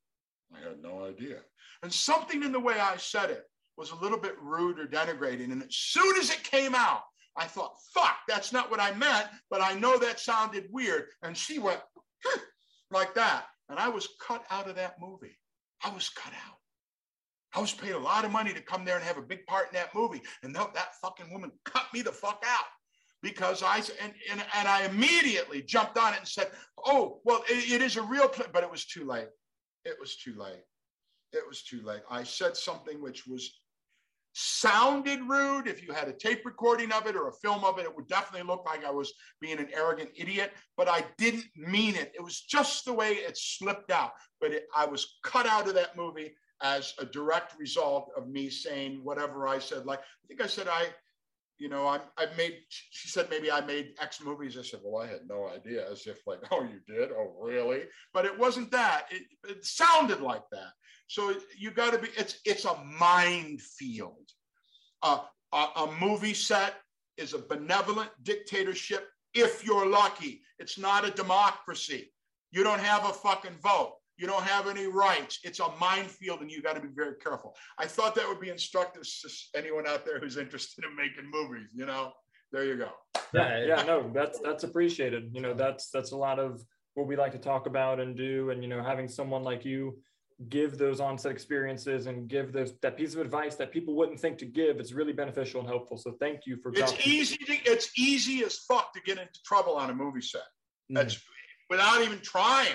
"I had no idea." And something in the way I said it was a little bit rude or denigrating. And as soon as it came out, I thought, fuck, that's not what I meant, but I know that sounded weird. And she went huh, like that. And I was cut out of that movie. I was cut out. I was paid a lot of money to come there and have a big part in that movie. And that, that fucking woman cut me the fuck out because I, and, and, and I immediately jumped on it and said, "Oh, well, it, it is a real play," but it was too late. It was too late. It was too late. I said something which was sounded rude. If you had a tape recording of it or a film of it, it would definitely look like I was being an arrogant idiot, but I didn't mean it. It was just the way it slipped out, but it, I was cut out of that movie as a direct result of me saying whatever I said. Like, I think I said, I, you know, I, I made, she said, "Maybe I made X movies." I said, "Well, I had no idea," as if like, "Oh, you did? Oh, really?" But it wasn't that, it, it sounded like that. So you gotta be, it's, it's a minefield. Uh, a, a movie set is a benevolent dictatorship if you're lucky. It's not a democracy. You don't have a fucking vote. You don't have any rights. It's a minefield, and you got to be very careful. I thought that would be instructive to anyone out there who's interested in making movies. You know, there you go. Yeah, yeah, no, that's that's appreciated. You know, that's that's a lot of what we like to talk about and do, and you know, having someone like you give those on-set experiences and give those that piece of advice that people wouldn't think to give. It's really beneficial and helpful. So thank you for. It's talking. easy. To, it's easy as fuck to get into trouble on a movie set. That's mm. without even trying.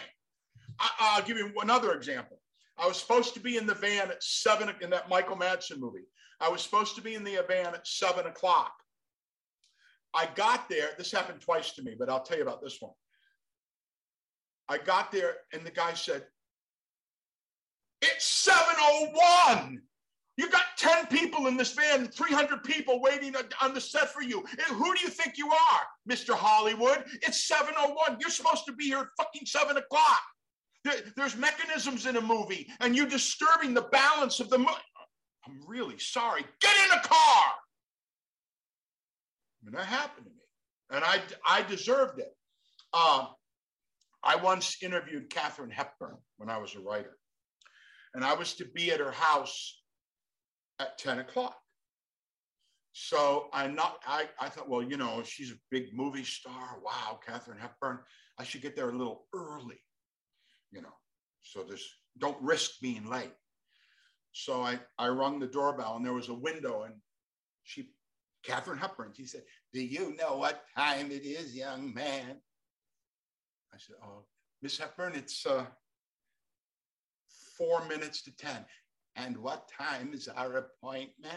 I, I'll give you another example. I was supposed to be in the van at seven in that Michael Madsen movie. I was supposed to be in the van at seven o'clock. I got there. This happened twice to me, but I'll tell you about this one. I got there and the guy said, "It's seven oh one. You got ten people in this van, three hundred people waiting on the set for you. And who do you think you are, Mister Hollywood? It's seven oh one. You're supposed to be here at fucking seven o'clock. There, there's mechanisms in a movie, and you're disturbing the balance of the movie. I'm really sorry. Get in a car." I mean, that happened to me, and I, I deserved it. Uh, I once interviewed Katharine Hepburn when I was a writer, and I was to be at her house at ten o'clock. So I'm not, I, I thought, well, you know, she's a big movie star. Wow, Katharine Hepburn. I should get there a little early, you know, so this, don't risk being late. So I, I rung the doorbell, and there was a window, and she, Katharine Hepburn, she said, "Do you know what time it is, young man?" I said, "Oh, Miss Hepburn, it's uh, four minutes to ten. "And what time is our appointment?"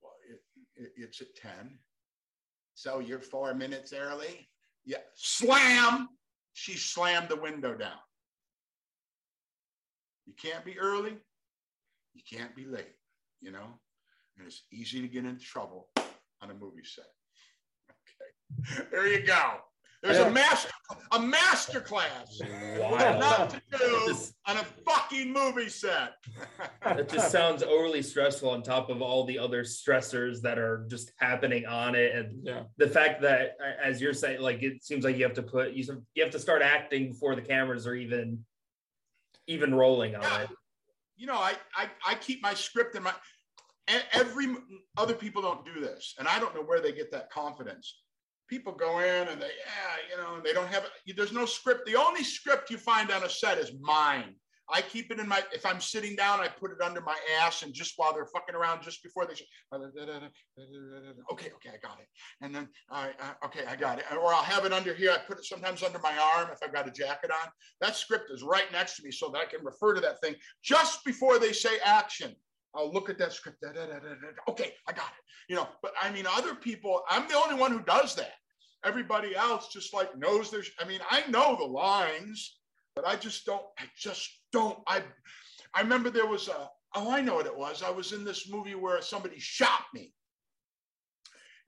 "Well, it, it, it's at ten. "So you're four minutes early?" "Yeah." Slam! She slammed the window down. You can't be early. You can't be late, you know? And it's easy to get into trouble on a movie set. Okay, there you go. There's a master, a master class. Wow. Not to do on a fucking movie set. That just sounds overly stressful on top of all the other stressors that are just happening on it. And yeah. the fact that, as you're saying, like, it seems like you have to put, you have to start acting before the cameras are even, even rolling on yeah. it. You know, I, I, I keep my script in my, every, other people don't do this. And I don't know where they get that confidence. People go in and they, yeah, you know, they don't have, there's no script. The only script you find on a set is mine. I keep it in my, if I'm sitting down, I put it under my ass, and just while they're fucking around, just before they, okay, okay, I got it. And then, I, I okay, I got it. Or I'll have it under here. I put it sometimes under my arm if I've got a jacket on. That script is right next to me so that I can refer to that thing just before they say action. I'll look at that script. Da, da, da, da, da. Okay, I got it. You know, but I mean, other people, I'm the only one who does that. Everybody else just like knows there's, I mean, I know the lines, but I just don't, I just don't. I I remember there was a, oh, I know what it was. I was in this movie where somebody shot me.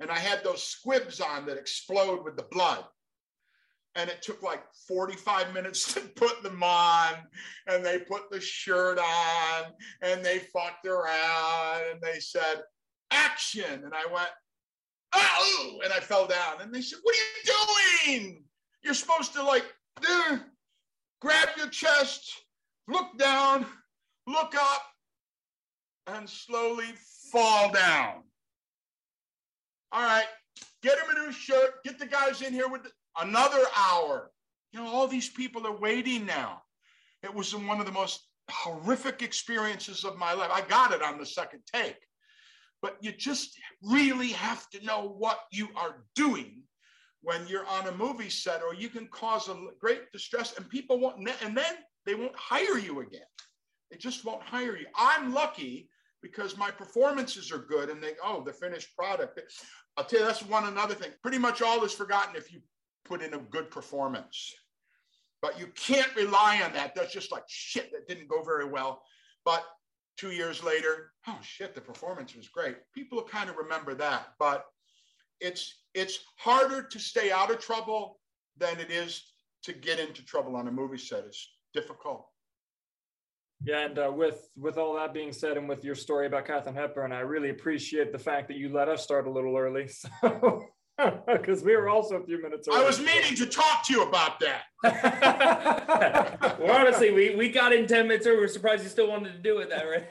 And I had those squibs on that explode with the blood. And it took like forty-five minutes to put them on, and they put the shirt on, and they fucked around, and they said, "Action!" And I went, "Oh!" And I fell down. And they said, "What are you doing? You're supposed to like, uh, grab your chest, look down, look up, and slowly fall down. All right, get him a new shirt, get the guys in here with the, another hour." You know, all these people are waiting now. It was one of the most horrific experiences of my life. I got it on the second take, but you just really have to know what you are doing when you're on a movie set, or you can cause a great distress, and people won't, and then they won't hire you again. They just won't hire you. I'm lucky because my performances are good, and they, oh, the finished product. I'll tell you, that's one another thing. Pretty much all is forgotten if you put in a good performance, but you can't rely on that. That's just like, shit, that didn't go very well. But two years later, oh shit, the performance was great. People kind of remember that, but it's, it's harder to stay out of trouble than it is to get into trouble on a movie set. It's difficult. Yeah, and uh, with with all that being said, and with your story about Katharine Hepburn, I really appreciate the fact that you let us start a little early. So. Because we were also a few minutes away. I was meaning to talk to you about that. Well, honestly, we, we got in ten minutes early. We were surprised you still wanted to do it that, right?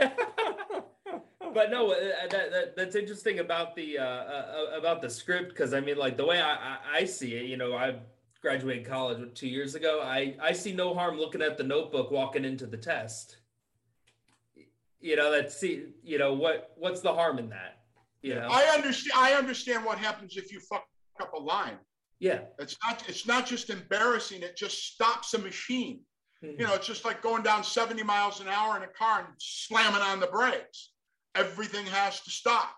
But no, that, that that's interesting about the uh, uh, about the script, because I mean, like the way I, I, I see it, you know, I graduated college two years ago. I, I see no harm looking at the Notebook walking into the test. You know, that's see, you know, what what's the harm in that? You know? I understand. I understand what happens if you fuck up a line. Yeah, it's not it's not just embarrassing. It just stops a machine. Mm-hmm. You know, it's just like going down seventy miles an hour in a car and slamming on the brakes. Everything has to stop.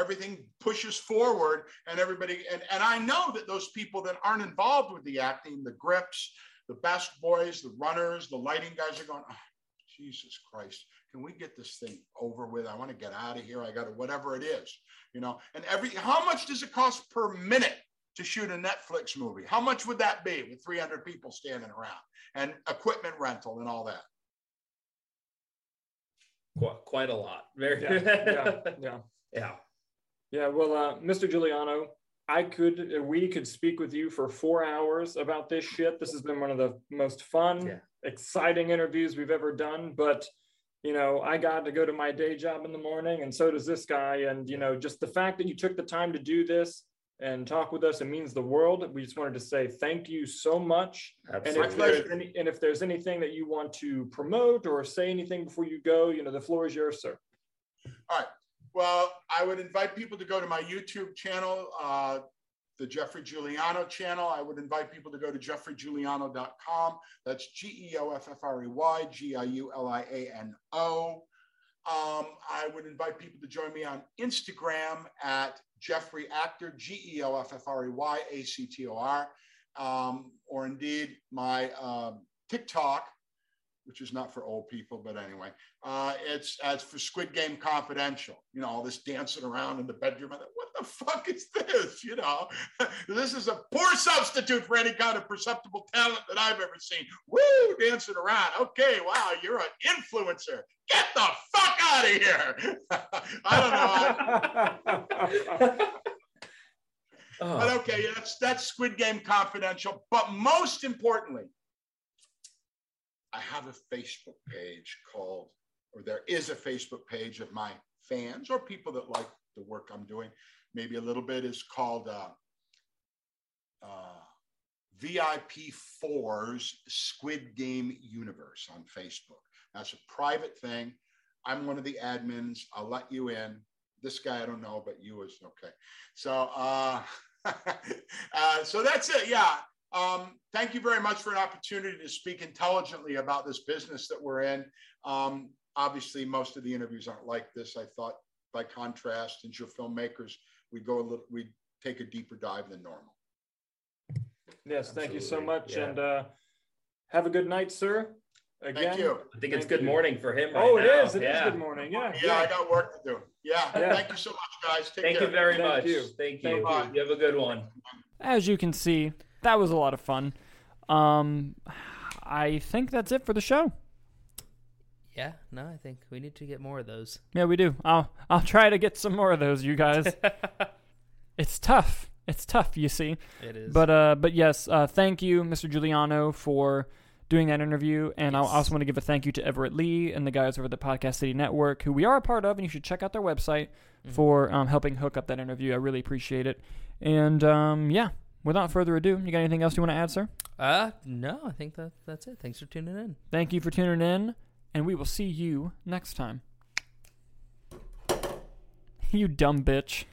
Everything pushes forward, and everybody, and, and I know that those people that aren't involved with the acting, the grips, the best boys, the runners, the lighting guys are going, oh, Jesus Christ, can we get this thing over with? I want to get out of here. I got to, whatever it is, you know, and every, how much does it cost per minute to shoot a Netflix movie? How much would that be with three hundred people standing around and equipment rental and all that? Quite a lot. Very yeah, yeah, yeah, yeah, yeah. Well, uh, Mister Giuliano, I could, we could speak with you for four hours about this shit. This has been one of the most fun, yeah. exciting interviews we've ever done. But you know, I got to go to my day job in the morning, and so does this guy. And you know, just the fact that you took the time to do this and talk with us, it means the world. We just wanted to say thank you so much. Absolutely. And if there's any, and if there's anything that you want to promote or say anything before you go, you know, the floor is yours, sir. All right. Well, I would invite people to go to my YouTube channel, uh, the Jeffrey Giuliano channel. I would invite people to go to jeffrey giuliano dot com. That's G E O F F R E Y G I U L I A N O. Um, I would invite people to join me on Instagram at Jeffrey Actor, G E O F F R E Y A C T O R, um, or indeed my um, TikTok, which is not for old people, but anyway, uh, it's, it's for Squid Game Confidential. You know, all this dancing around in the bedroom. I thought, what the fuck is this? You know, this is a poor substitute for any kind of perceptible talent that I've ever seen. Woo, dancing around. Okay, wow, you're an influencer. Get the fuck out of here. I don't know. Oh. But okay, yeah, that's, that's Squid Game Confidential. But most importantly, I have a Facebook page called, or there is a Facebook page of my fans or people that like the work I'm doing. Maybe a little bit is called uh, uh, V I P four's Squid Game Universe on Facebook. That's a private thing. I'm one of the admins. I'll let you in. This guy, I don't know, but you is okay. So, uh, uh, so that's it. Yeah. Um, thank you very much for an opportunity to speak intelligently about this business that we're in. Um, obviously, most of the interviews aren't like this. I thought, by contrast, since you're filmmakers, we go a little, we take a deeper dive than normal. Yes, Absolutely. Thank you so much, yeah. and uh, have a good night, sir. Again, thank you. I think it's thank good you. morning for him. Right oh, it now. is. It yeah. is good morning. Yeah. yeah. Yeah, I got work to do. Yeah. yeah. Thank you so much, guys. Take thank care. you very thank much. You. Thank you. Bye. You have a good one. As you can see, that was a lot of fun. Um, I think that's it for the show. Yeah, no, I think we need to get more of those. Yeah, we do. I'll I'll try to get some more of those, you guys. It's tough. It's tough, you see. It is. But uh, but yes, uh, thank you, Mister Giuliano, for doing that interview, and yes. I also want to give a thank you to Everett Lee and the guys over at the Podcast City Network, who we are a part of, and you should check out their website mm-hmm. for um, helping hook up that interview. I really appreciate it. And um, yeah. Without further ado, you got anything else you want to add, sir? Uh, no, I think that that's it. Thanks for tuning in. Thank you for tuning in, and we will see you next time. You dumb bitch.